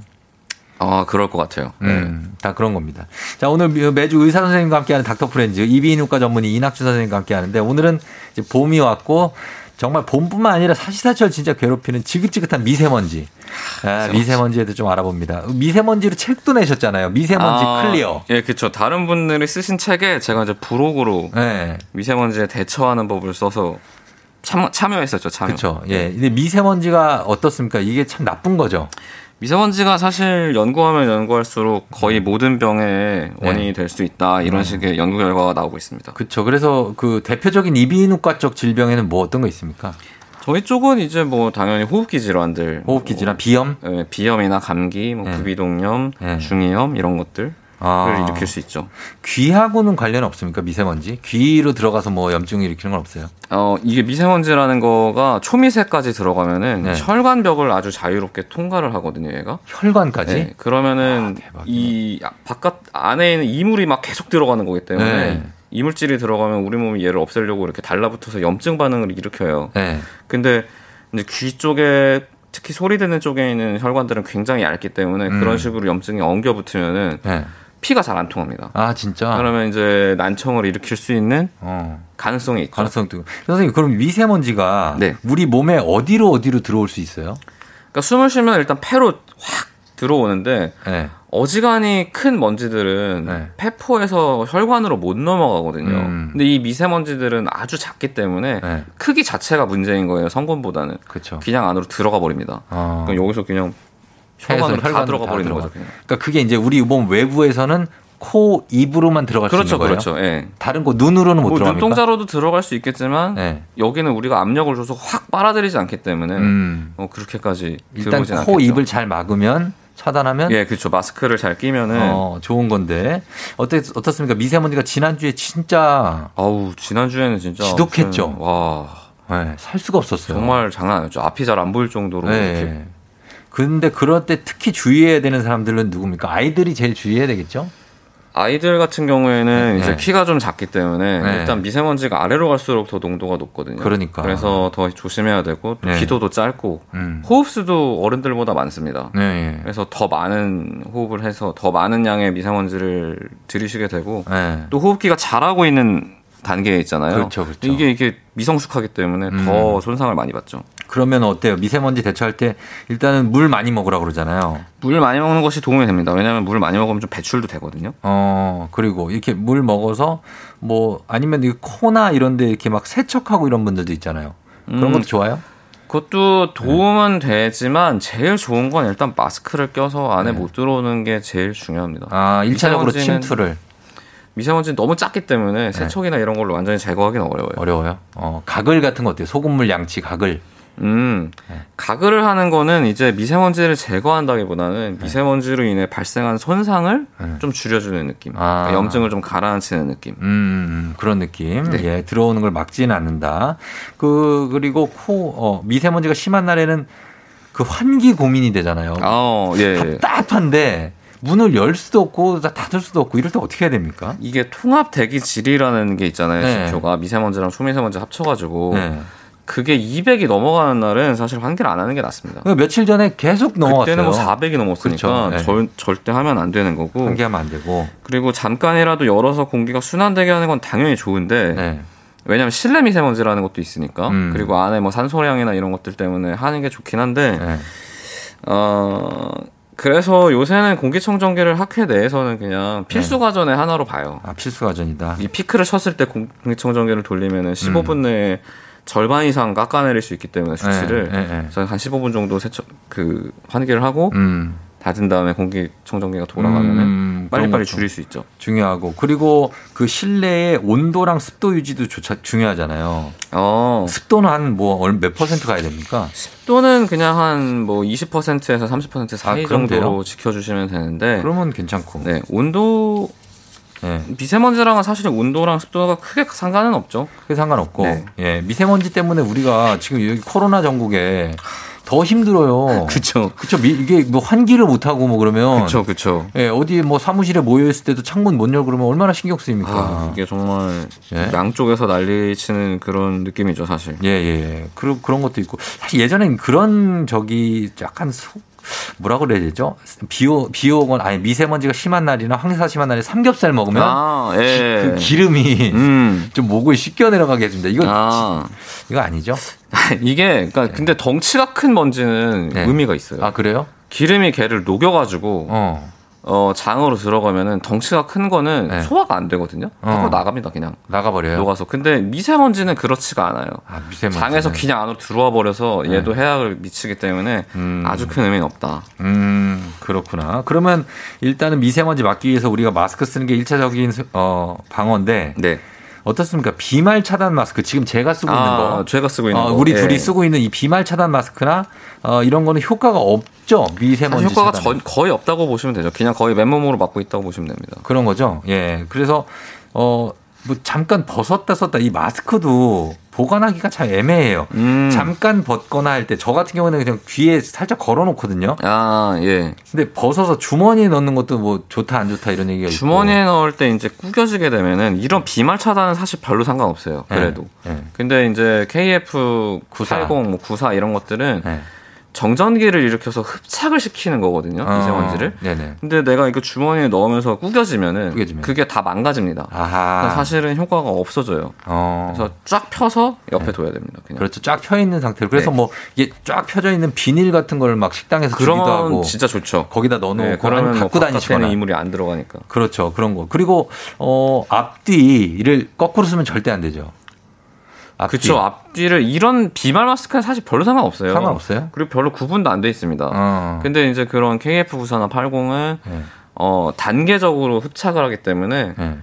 아, 그럴 것 같아요. 음, 네. 다 그런 겁니다. 자, 오늘 매주 의사 선생님과 함께하는 닥터 프렌즈 이비인후과 전문의 이낙준 선생님과 함께하는데 오늘은 이제 봄이 왔고 정말 봄뿐만 아니라 사시사철 진짜 괴롭히는 지긋지긋한 미세먼지. 아, 미세먼지에도 좀 알아봅니다. 미세먼지로 책도 내셨잖아요. 미세먼지 아, 클리어. 예, 그렇죠. 다른 분들이 쓰신 책에 제가 이제 부록으로 네. 미세먼지에 대처하는 법을 써서. 참, 참여했었죠, 참여. 그렇죠. 예. 근데 미세먼지가 어떻습니까? 이게 참 나쁜 거죠. 미세먼지가 사실 연구하면 연구할수록 거의 모든 병의 원인이 네. 될 수 있다. 이런 음. 식의 연구 결과가 나오고 있습니다. 그렇죠. 그래서 그 대표적인 이비인후과 쪽 질병에는 뭐 어떤 거 있습니까? 저희 쪽은 이제 뭐 당연히 호흡기 질환들. 호흡기 질환, 뭐, 비염? 네, 비염이나 감기, 뭐 네. 구비동염, 네. 중이염 이런 것들. 아, 일으킬 수 있죠. 귀하고는 관련 없습니까? 미세먼지? 귀로 들어가서 뭐 염증 일으키는 건 없어요? 어, 이게 미세먼지라는 거가 초미세까지 들어가면은 네. 혈관벽을 아주 자유롭게 통과를 하거든요, 얘가. 혈관까지? 네. 그러면은 아, 이 바깥 안에 있는 이물이 막 계속 들어가는 거기 때문에 네. 이물질이 들어가면 우리 몸이 얘를 없애려고 이렇게 달라붙어서 염증 반응을 일으켜요. 네. 근데 이제 귀 쪽에 특히 소리 듣는 쪽에 있는 혈관들은 굉장히 얇기 때문에 음. 그런 식으로 염증이 엉겨 붙으면은 네. 피가 잘 안 통합니다. 아, 진짜? 그러면 이제 난청을 일으킬 수 있는 어. 가능성이 있죠. 가능성이 있고. 선생님, 그럼 미세먼지가 네. 우리 몸에 어디로 어디로 들어올 수 있어요? 그러니까 숨을 쉬면 일단 폐로 확 들어오는데 네. 어지간히 큰 먼지들은 네. 폐포에서 혈관으로 못 넘어가거든요. 음. 근데 이 미세먼지들은 아주 작기 때문에 네. 크기 자체가 문제인 거예요. 성분보다는. 그쵸. 그냥 안으로 들어가 버립니다. 어. 그럼 여기서 그냥 혈관으로 다 들어가 버리는 들어가. 거죠. 그러니까 그게 이제 우리 몸 외부에서는 코, 입으로만 들어갈 그렇죠, 수 있는 거예요. 그렇죠, 그렇죠. 예. 다른 거 눈으로는 못 뭐 들어갑니까? 눈동자로도 들어갈 수 있겠지만 예. 여기는 우리가 압력을 줘서 확 빨아들이지 않기 때문에 음. 어, 그렇게까지 일단 코, 않겠죠. 입을 잘 막으면 차단하면 예, 그렇죠. 마스크를 잘 끼면은 어, 좋은 건데 어떻 어떻습니까? 미세먼지가 지난주에 진짜 아우 지난주에는 진짜 지독했죠. 와, 네, 살 수가 없었어요. 정말 장난 아니죠. 앞이 잘 안 보일 정도로. 네. 이렇게 근데 그럴 때 특히 주의해야 되는 사람들은 누굽니까? 아이들이 제일 주의해야 되겠죠? 아이들 같은 경우에는 네. 이제 키가 좀 작기 때문에 네. 일단 미세먼지가 아래로 갈수록 더 농도가 높거든요. 그러니까. 그래서 더 조심해야 되고 또 네. 기도도 짧고 음. 호흡수도 어른들보다 많습니다. 네. 그래서 더 많은 호흡을 해서 더 많은 양의 미세먼지를 들이쉬게 되고 네. 또 호흡기가 자라고 있는 단계에 있잖아요. 그렇죠, 그렇죠. 이게 이게 미성숙하기 때문에 음. 더 손상을 많이 받죠. 그러면 어때요? 미세먼지 대처할 때 일단은 물 많이 먹으라고 그러잖아요. 물 많이 먹는 것이 도움이 됩니다. 왜냐하면 물 많이 먹으면 좀 배출도 되거든요. 어, 그리고 이렇게 물 먹어서 뭐 아니면 이 코나 이런데 이렇게 막 세척하고 이런 분들도 있잖아요. 그런 음, 것도 좋아요? 그것도 도움은 네. 되지만 제일 좋은 건 일단 마스크를 껴서 안에 네. 못 들어오는 게 제일 중요합니다. 아, 일차적으로 침투를. 미세먼지는 너무 작기 때문에 세척이나 네. 이런 걸로 완전히 제거하기는 어려워요. 어려워요? 어, 가글 같은 거 어때요? 소금물 양치 가글. 음, 네. 가글을 하는 거는 이제 미세먼지를 제거한다기보다는 네. 미세먼지로 인해 발생한 손상을 네. 좀 줄여주는 느낌. 아. 그러니까 염증을 좀 가라앉히는 느낌. 음, 그런 느낌. 네. 예, 들어오는 걸 막지는 않는다. 그, 그리고 코, 어, 미세먼지가 심한 날에는 그 환기 고민이 되잖아요. 아, 예. 답답한데. 문을 열 수도 없고 다 닫을 수도 없고 이럴 때 어떻게 해야 됩니까? 이게 통합 대기 질이라는 게 있잖아요. 네. 지표가 미세먼지랑 초미세먼지 합쳐가지고 네. 그게 이백이 넘어가는 날은 사실 환기를 안 하는 게 낫습니다. 며칠 전에 계속 넘어왔어요. 그때는 뭐 사백이 넘었으니까 그렇죠. 네. 절, 절대 하면 안 되는 거고 환기하면 안 되고 그리고 잠깐이라도 열어서 공기가 순환되게 하는 건 당연히 좋은데 네. 왜냐하면 실내 미세먼지라는 것도 있으니까 음. 그리고 안에 뭐 산소량이나 이런 것들 때문에 하는 게 좋긴 한데 네. 어. 그래서 요새는 공기청정기를 학회 내에서는 그냥 필수 과전의 네. 하나로 봐요. 아, 필수 과전이다. 이 피크를 쳤을 때 공기청정기를 돌리면은 십오 분 음. 내에 절반 이상 깎아내릴 수 있기 때문에 수치를 네, 네, 네. 한 십오 분 정도 세척 그 환기를 하고 음. 닫은 다음에 공기청정기가 돌아가면 음, 빨리빨리 줄일 수 있죠. 중요하고 그리고 그 실내의 온도랑 습도 유지도 조차 중요하잖아요. 어. 습도는 한 뭐 몇 퍼센트 가야 됩니까? 습도는 그냥 한 뭐 이십 퍼센트에서 삼십 퍼센트 사이 아, 정도로 지켜주시면 되는데 그러면 괜찮고. 네, 온도 네. 미세먼지랑은 사실 온도랑 습도가 크게 상관은 없죠. 크게 상관없고 네. 예, 미세먼지 때문에 우리가 지금 여기 코로나 전국에 더 힘들어요. 그렇죠. 그렇죠. 이게 뭐 환기를 못 하고 뭐 그러면 그렇죠. 그렇죠. 예, 어디 뭐 사무실에 모여 있을 때도 창문 못 열고 그러면 얼마나 신경 쓰입니까? 아, 이게 정말 예? 양쪽에서 난리치는 그런 느낌이죠, 사실. 예, 예. 그런 그런 것도 있고. 사실 예전엔 그런 적이 약간 속 뭐라고 그래야 되죠? 비오 비오건 아니 미세먼지가 심한 날이나 황사 심한 날에 삼겹살 먹으면 아, 예. 그 기름이 음. 좀 목을 씻겨 내려가게 해준다. 이거 아. 이거 아니죠? 이게 그러니까 네. 근데 덩치가 큰 먼지는 네. 의미가 있어요. 아 그래요? 기름이 걔를 녹여가지고 어, 어 장으로 들어가면은 덩치가 큰 거는 네. 소화가 안 되거든요. 밖으로 어. 나갑니다, 그냥 나가버려요. 녹아서. 근데 미세먼지는 그렇지가 않아요. 아, 미세먼지 장에서 그냥 안으로 들어와 버려서 네. 얘도 해악을 미치기 때문에 음. 아주 큰 의미는 없다. 음 그렇구나. 그러면 일단은 미세먼지 막기 위해서 우리가 마스크 쓰는 게 일차적인 어, 방어인데. 네. 어떻습니까? 비말 차단 마스크 지금 제가 쓰고 아, 있는 거, 제가 쓰고 있는 어, 거, 우리 예. 둘이 쓰고 있는 이 비말 차단 마스크나 어, 이런 거는 효과가 없죠. 미세먼지 효과가 전, 거의 없다고 보시면 되죠. 그냥 거의 맨몸으로 맞고 있다고 보시면 됩니다. 그런 거죠. 예, 그래서 어, 뭐 잠깐 벗었다 썼다 이 마스크도 보관하기가 참 애매해요. 음. 잠깐 벗거나 할 때 저 같은 경우는 그냥 귀에 살짝 걸어놓거든요. 아 예. 근데 벗어서 주머니에 넣는 것도 뭐 좋다 안 좋다 이런 얘기가 있고. 주머니에 넣을 때 이제 구겨지게 되면은 이런 비말 차단은 사실 별로 상관없어요. 그래도. 예, 예. 근데 이제 케이에프 구십팔 뭐 구십사 이런 것들은. 예. 정전기를 일으켜서 흡착을 시키는 거거든요. 어, 미세먼지를. 네네. 근데 내가 이거 주머니에 넣으면서 구겨지면은 구겨지면. 그게 다 망가집니다. 사실은 효과가 없어져요. 어. 그래서 쫙 펴서 옆에 네. 둬야 됩니다. 그냥. 그렇죠. 쫙 펴 있는 상태로. 그래서 네. 뭐 이게 쫙 펴져 있는 비닐 같은 걸 막 식당에서 주기도 하고. 진짜 좋죠. 거기다 넣어놓고 네, 그러면 갖고 뭐 다니시거나. 이물이 안 들어가니까. 그렇죠. 그런 거. 그리고 어, 앞뒤를 거꾸로 쓰면 절대 안 되죠. 앞뒤. 그렇죠. 앞뒤를 이런 비말 마스크는 사실 별로 상관없어요. 상관없어요? 그리고 별로 구분도 안 돼 있습니다. 어. 근데 이제 그런 케이에프 구십사나 팔십은 네. 어, 단계적으로 흡착을 하기 때문에 네.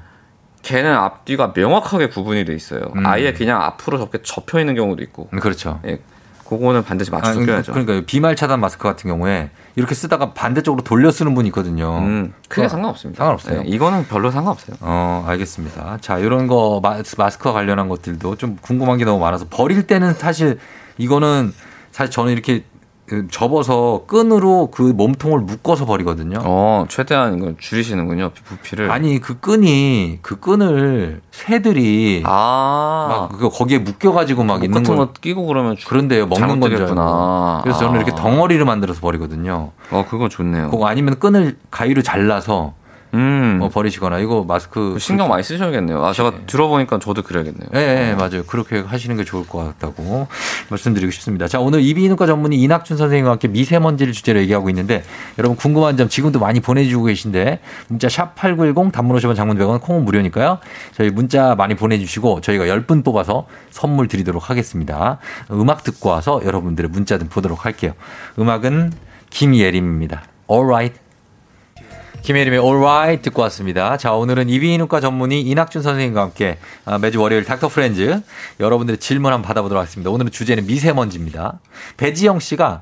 걔는 앞뒤가 명확하게 구분이 돼 있어요. 음. 아예 그냥 앞으로 접게 접혀 있는 경우도 있고. 음, 그렇죠. 예, 그거는 반드시 맞춰서 껴야죠. 그러니까 비말 차단 마스크 같은 경우에 이렇게 쓰다가 반대쪽으로 돌려 쓰는 분이 있거든요. 음, 크게 어, 상관없습니다. 상관없어요. 네, 이거는 별로 상관없어요. 어, 알겠습니다. 자, 이런 거 마스크와 관련한 것들도 좀 궁금한 게 너무 많아서 버릴 때는 사실 이거는 사실 저는 이렇게 접어서 끈으로 그 몸통을 묶어서 버리거든요. 어, 최대한 이걸 줄이시는군요. 부피를. 아니, 그 끈이, 그 끈을 새들이 아. 막 거기에 묶여가지고 막 있는 거. 걸... 끼고 그러면 주... 그런데요. 먹는 거잖아. 그래서 아. 저는 이렇게 덩어리를 만들어서 버리거든요. 어, 그거 좋네요. 그거 아니면 끈을 가위로 잘라서 음. 뭐 버리시거나 이거 마스크 신경 많이 쓰셔야겠네요. 아 제가 네. 들어보니까 저도 그래야겠네요. 네, 네 맞아요. 그렇게 하시는 게 좋을 것 같다고 말씀드리고 싶습니다. 자 오늘 이비인후과 전문의 이낙준 선생님과 함께 미세먼지를 주제로 얘기하고 있는데 여러분 궁금한 점 지금도 많이 보내주고 계신데 문자 샵 팔구일공 단문 오십 원 장문 백 원 콩은 무료니까요. 저희 문자 많이 보내주시고 저희가 열 분 뽑아서 선물 드리도록 하겠습니다. 음악 듣고 와서 여러분들의 문자 좀 보도록 할게요. 음악은 김예림입니다. Alright. 김혜림의 Alright 듣고 왔습니다. 자, 오늘은 이비인후과 전문의 이낙준 선생님과 함께 매주 월요일 닥터 프렌즈 여러분들의 질문 한번 받아보도록 하겠습니다. 오늘은 주제는 미세먼지입니다. 배지영 씨가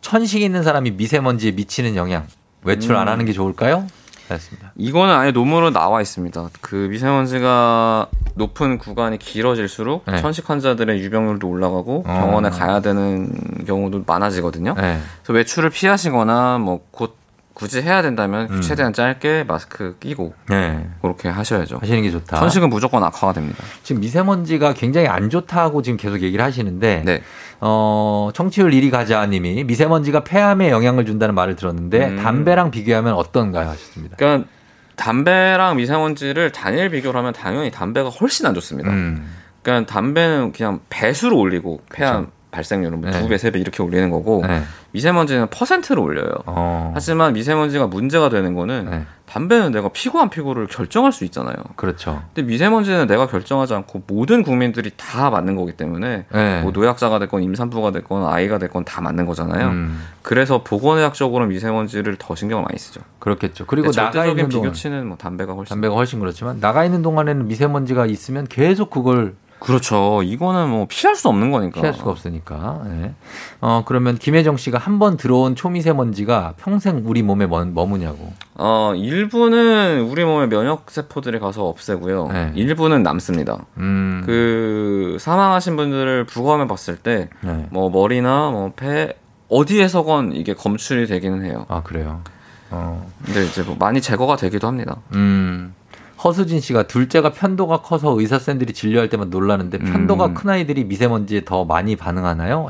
천식이 있는 사람이 미세먼지에 미치는 영향 외출 안 하는 게 좋을까요? 알겠습니다. 이거는 아예 논문으로 나와 있습니다. 그 미세먼지가 높은 구간이 길어질수록 네. 천식 환자들의 유병률도 올라가고 어. 병원에 가야 되는 경우도 많아지거든요. 네. 그래서 외출을 피하시거나 뭐 곧 굳이 해야 된다면 음. 최대한 짧게 마스크 끼고 네. 그렇게 하셔야죠. 하시는 게 좋다. 천식은 무조건 악화가 됩니다. 지금 미세먼지가 굉장히 안 좋다고 지금 계속 얘기를 하시는데 네. 어, 청취율 일 위 가자님이 미세먼지가 폐암에 영향을 준다는 말을 들었는데 음. 담배랑 비교하면 어떤가요? 하셨습니다. 그러니까 담배랑 미세먼지를 단일 비교를 하면 당연히 담배가 훨씬 안 좋습니다. 음. 그러니까 담배는 그냥 배수로 올리고 폐암 그렇죠. 발생률은 네. 두 배, 세 배 이렇게 올리는 거고 네. 미세먼지는 퍼센트로 올려요. 어. 하지만 미세먼지가 문제가 되는 거는 네. 담배는 내가 피고 안 피고를 결정할 수 있잖아요. 그렇죠. 근데 미세먼지는 내가 결정하지 않고 모든 국민들이 다 맞는 거기 때문에 네. 뭐 노약자가 됐건 임산부가 됐건 아이가 됐건 다 맞는 거잖아요. 음. 그래서 보건의학적으로 미세먼지를 더 신경을 많이 쓰죠. 그렇겠죠. 그리고 나가 있는 비교치는 뭐 담배가 훨씬 담배가 훨씬 그렇지만 나가 있는 동안에는 미세먼지가 있으면 계속 그걸 그렇죠. 이거는 뭐 피할 수 없는 거니까. 피할 수가 없으니까. 네. 어, 그러면 김혜정 씨가 한번 들어온 초미세먼지가 평생 우리 몸에 머무냐고. 어, 일부는 우리 몸의 면역세포들이 가서 없애고요. 네. 일부는 남습니다. 음. 그, 사망하신 분들을 부검해 봤을 때, 네. 뭐 머리나 뭐 폐, 어디에서건 이게 검출이 되기는 해요. 아, 그래요? 어. 근데 이제 뭐 많이 제거가 되기도 합니다. 음. 허수진 씨가 둘째가 편도가 커서 의사쌤들이 진료할 때만 놀라는데 편도가 음. 큰 아이들이 미세먼지에 더 많이 반응하나요?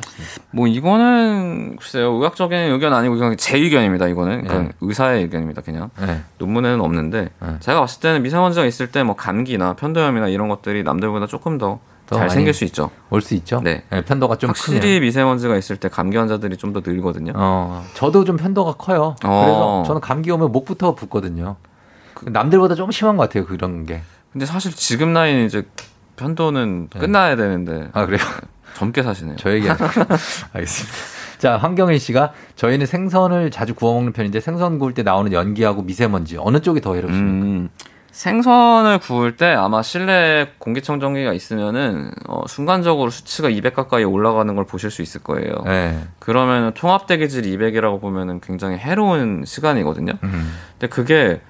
뭐 이거는 글쎄요. 의학적인 의견 아니고 그냥 제 의견입니다. 이거는 그냥 네. 의사의 의견입니다. 그냥 네. 논문에는 없는데 네. 제가 봤을 때는 미세먼지가 있을 때 뭐 감기나 편도염이나 이런 것들이 남들보다 조금 더 잘 생길 수 있죠. 올 수 있죠. 네. 네, 편도가 좀 확실히 크네요. 미세먼지가 있을 때 감기 환자들이 좀 더 늘거든요. 어, 저도 좀 편도가 커요. 어. 그래서 저는 감기 오면 목부터 붓거든요. 남들보다 좀 심한 것 같아요, 그런 게. 근데 사실 지금 나이는 이제 편도는 네. 끝나야 되는데. 아, 그래요? 젊게 사시네요. 저 얘기 알겠습니다. 자, 황경일 씨가 저희는 생선을 자주 구워 먹는 편인데 생선 구울 때 나오는 연기하고 미세먼지 어느 쪽이 더 해롭습니까? 음, 생선을 구울 때 아마 실내 공기청정기가 있으면은 어, 순간적으로 수치가 이백 가까이 올라가는 걸 보실 수 있을 거예요. 네. 그러면 통합대기질 이백이라고 보면은 굉장히 해로운 시간이거든요. 음. 근데 그게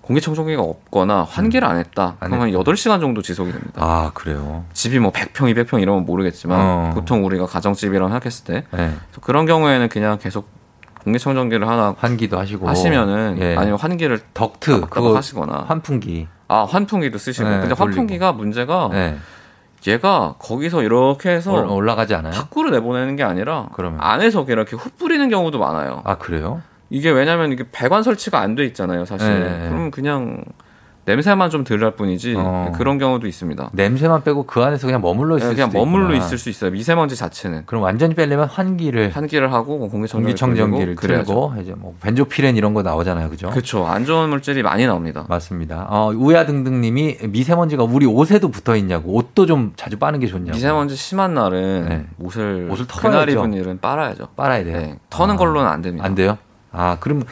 공기청정기가 없거나 환기를 안 했다. 안 그러면 했다. 여덟 시간 정도 지속이 됩니다. 아, 그래요? 집이 뭐 백 평, 이백 평 이러면 모르겠지만 어. 보통 우리가 가정집이라고 생각했을 때 네. 그런 경우에는 그냥 계속 공기청정기를 하나 환기도 하시고 하시면은 예. 아니면 환기를 덕트 그거 하시거나 환풍기. 아, 환풍기도 쓰시고. 네, 근데 환풍기가 돌리고. 문제가 네. 얘가 거기서 이렇게 해서 올라가지 않아요? 밖으로 내보내는 게 아니라 그러면. 안에서 이렇게 흩 뿌리는 경우도 많아요. 아, 그래요? 이게 왜냐면 이게 배관 설치가 안 돼 있잖아요, 사실. 네. 그럼 그냥 냄새만 좀 덜 날 뿐이지 어. 그런 경우도 있습니다. 냄새만 빼고 그 안에서 그냥 머물러 있을 네, 그냥 수도 있구나. 그냥 머물러 있을 수 있어요. 미세먼지 자체는. 그럼 완전히 빼려면 환기를 환기를 하고 공기청정기를 틀고 이제 뭐 벤조피렌 이런 거 나오잖아요, 그죠? 그렇죠. 안 좋은 물질이 많이 나옵니다. 맞습니다. 어, 우야등등님이 미세먼지가 우리 옷에도 붙어 있냐고, 옷도 좀 자주 빠는 게 좋냐고. 미세먼지 심한 날은 네. 옷을 옷을 털어야죠. 그날 입은 일은 빨아야죠. 빨아야 돼요. 네. 터는 아. 걸로는 안 됩니다. 안 돼요? 아, 그럼,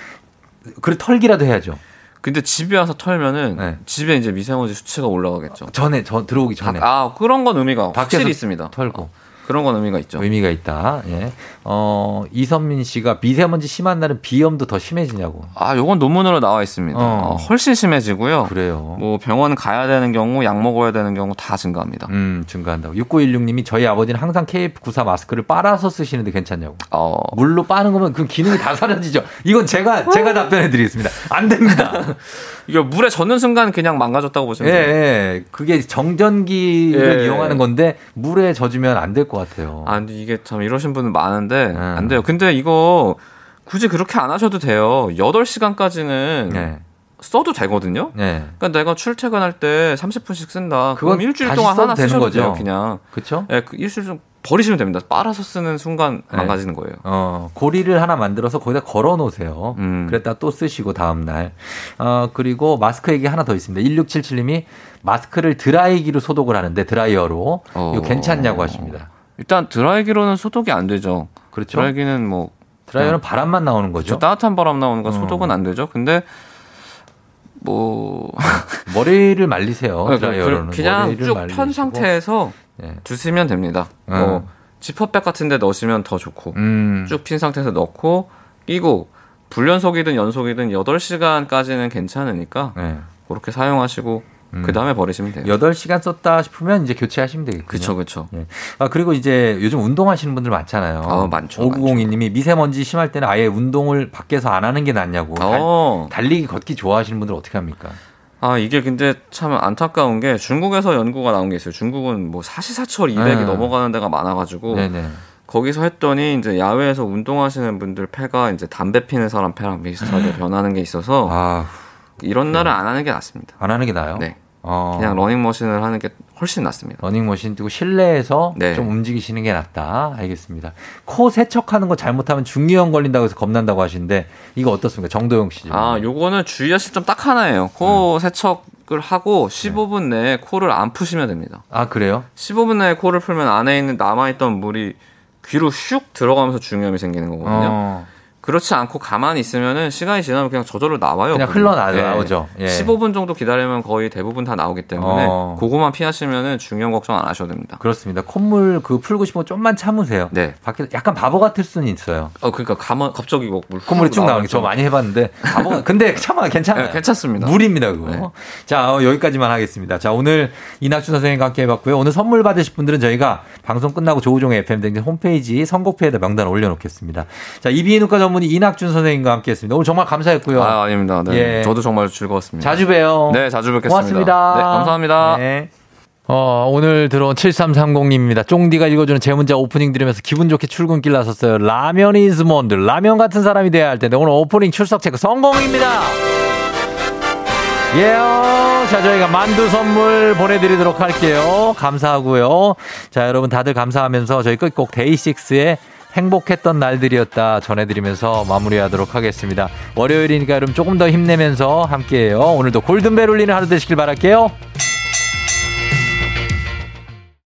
그래, 털기라도 해야죠. 근데 집에 와서 털면은, 네. 집에 이제 미세먼지 수치가 올라가겠죠. 전에, 저, 들어오기 전에. 아, 그런 건 의미가 확실히 있습니다. 털고. 어, 그런 건 의미가 있죠. 의미가 있다. 예. 어, 이선민 씨가 미세먼지 심한 날은 비염도 더 심해지냐고. 아, 요건 논문으로 나와 있습니다. 어. 어, 훨씬 심해지고요. 그래요. 뭐 병원 가야 되는 경우, 약 먹어야 되는 경우 다 증가합니다. 음, 증가한다고. 육구일육님이 저희 아버지는 항상 케이에프 구십사 마스크를 빨아서 쓰시는데 괜찮냐고. 어. 물로 빠는 거면 그 기능이 다 사라지죠. 이건 제가, 제가 답변해 드리겠습니다. 안 됩니다. 이거 물에 젖는 순간 그냥 망가졌다고 보시면 돼요. 예, 예. 그게 정전기를 예. 이용하는 건데 물에 젖으면 안 될 것 같아요. 아, 근데 이게 참 이러신 분은 많은데 예. 안 돼요. 근데 이거 굳이 그렇게 안 하셔도 돼요. 여덟 시간까지는 예. 써도 되거든요. 예. 그러니까 내가 출퇴근할 때 삼십 분씩 쓴다. 그럼 일주일 동안 하나 쓰셔도 거죠. 돼요. 그냥. 그렇죠? 예, 그 일주일 좀 버리시면 됩니다. 빨아서 쓰는 순간 네. 망가지는 거예요. 어, 고리를 하나 만들어서 거기다 걸어 놓으세요. 음. 그랬다가 또 쓰시고 다음날. 어, 그리고 마스크 얘기 하나 더 있습니다. 일육칠칠님이 마스크를 드라이기로 소독을 하는데 드라이어로 어. 이거 괜찮냐고 하십니다. 일단 드라이기로는 소독이 안 되죠. 그렇죠. 드라이기는 뭐. 드라이어는 바람만 나오는 거죠. 그렇죠. 따뜻한 바람 나오는 거 소독은 음. 안 되죠. 근데 뭐. 머리를 말리세요. 드라이어로는. 그냥 쭉 편 상태에서. 예. 주시면 됩니다. 음. 뭐 지퍼백 같은 데 넣으시면 더 좋고 음. 쭉 핀 상태에서 넣고 끼고 불연속이든 연속이든 여덟 시간까지는 괜찮으니까 예. 그렇게 사용하시고 음. 그 다음에 버리시면 돼요. 여덟 시간 썼다 싶으면 이제 교체하시면 되겠군요. 그렇죠. 그렇죠. 예. 아, 그리고 이제 요즘 운동하시는 분들 많잖아요. 아, 많죠. 오구공이님이 미세먼지 심할 때는 아예 운동을 밖에서 안 하는 게 낫냐고. 어. 달, 달리기 걷기 좋아하시는 분들 어떻게 합니까? 아, 이게 근데 참 안타까운 게 중국에서 연구가 나온 게 있어요. 중국은 뭐 사시사철 이백이 네. 넘어가는 데가 많아가지고 네네. 거기서 했더니 이제 야외에서 운동하시는 분들 폐가 이제 담배 피는 사람 폐랑 비슷하게 변하는 게 있어서 아, 이런 날은 네. 안 하는 게 낫습니다. 안 하는 게 나아요? 네. 어. 그냥 러닝머신을 하는 게 훨씬 낫습니다. 러닝머신 뛰고 실내에서 네. 좀 움직이시는 게 낫다. 알겠습니다. 코 세척하는 거 잘못하면 중이염 걸린다고 해서 겁난다고 하시는데 이거 어떻습니까? 정도영 씨. 아, 요거는 주의하실 점 딱 하나예요. 코 음. 세척을 하고 십오 분 네. 내에 코를 안 푸시면 됩니다. 아, 그래요? 십오 분 내에 코를 풀면 안에 있는 남아있던 물이 귀로 슉 들어가면서 중이염이 생기는 거거든요. 어. 그렇지 않고 가만히 있으면은 시간이 지나면 그냥 저절로 나와요. 그냥 흘러나오죠. 예. 예. 십오 분 정도 기다리면 거의 대부분 다 나오기 때문에 어. 그거만 피하시면은 중요한 걱정 안 하셔도 됩니다. 그렇습니다. 콧물 그 풀고 싶으면 좀만 참으세요. 네. 밖에 약간 바보 같을 수는 있어요. 어, 그러니까 가만 갑자기 뭐 물 콧물이 쭉 나오는 게 저 많이 해봤는데 바보. 근데 참아 괜찮아요. 네, 괜찮습니다. 물입니다 그거. 네. 자 어, 여기까지만 하겠습니다. 자 오늘 이낙준 선생님과 함께해봤고요. 오늘 선물 받으실 분들은 저희가 방송 끝나고 조우종의 에프엠 댕진 홈페이지 선곡표에다 명단 올려놓겠습니다. 자 이비인후과 전문 분이 이낙준 선생님과 함께했습니다. 오늘 정말 감사했고요. 아, 아닙니다. 네. 예. 저도 정말 즐거웠습니다. 자주 봬요. 네, 자주 뵙겠습니다. 고맙습니다. 네, 감사합니다. 네. 어, 오늘 들어온 칠삼삼공님입니다. 쫑디가 읽어주는 제 문자 오프닝 들으면서 기분 좋게 출근길 나섰어요. 라면 이즈몬드. 라면 같은 사람이 돼야 할 텐데 오늘 오프닝 출석 체크 성공입니다. 예요. 자, 저희가 만두 선물 보내드리도록 할게요. 감사하고요. 자, 여러분 다들 감사하면서 저희 끝곡 데이식스의 행복했던 날들이었다 전해드리면서 마무리하도록 하겠습니다. 월요일이니까 여러분 조금 더 힘내면서 함께해요. 오늘도 골든벨 울리는 하루 되시길 바랄게요.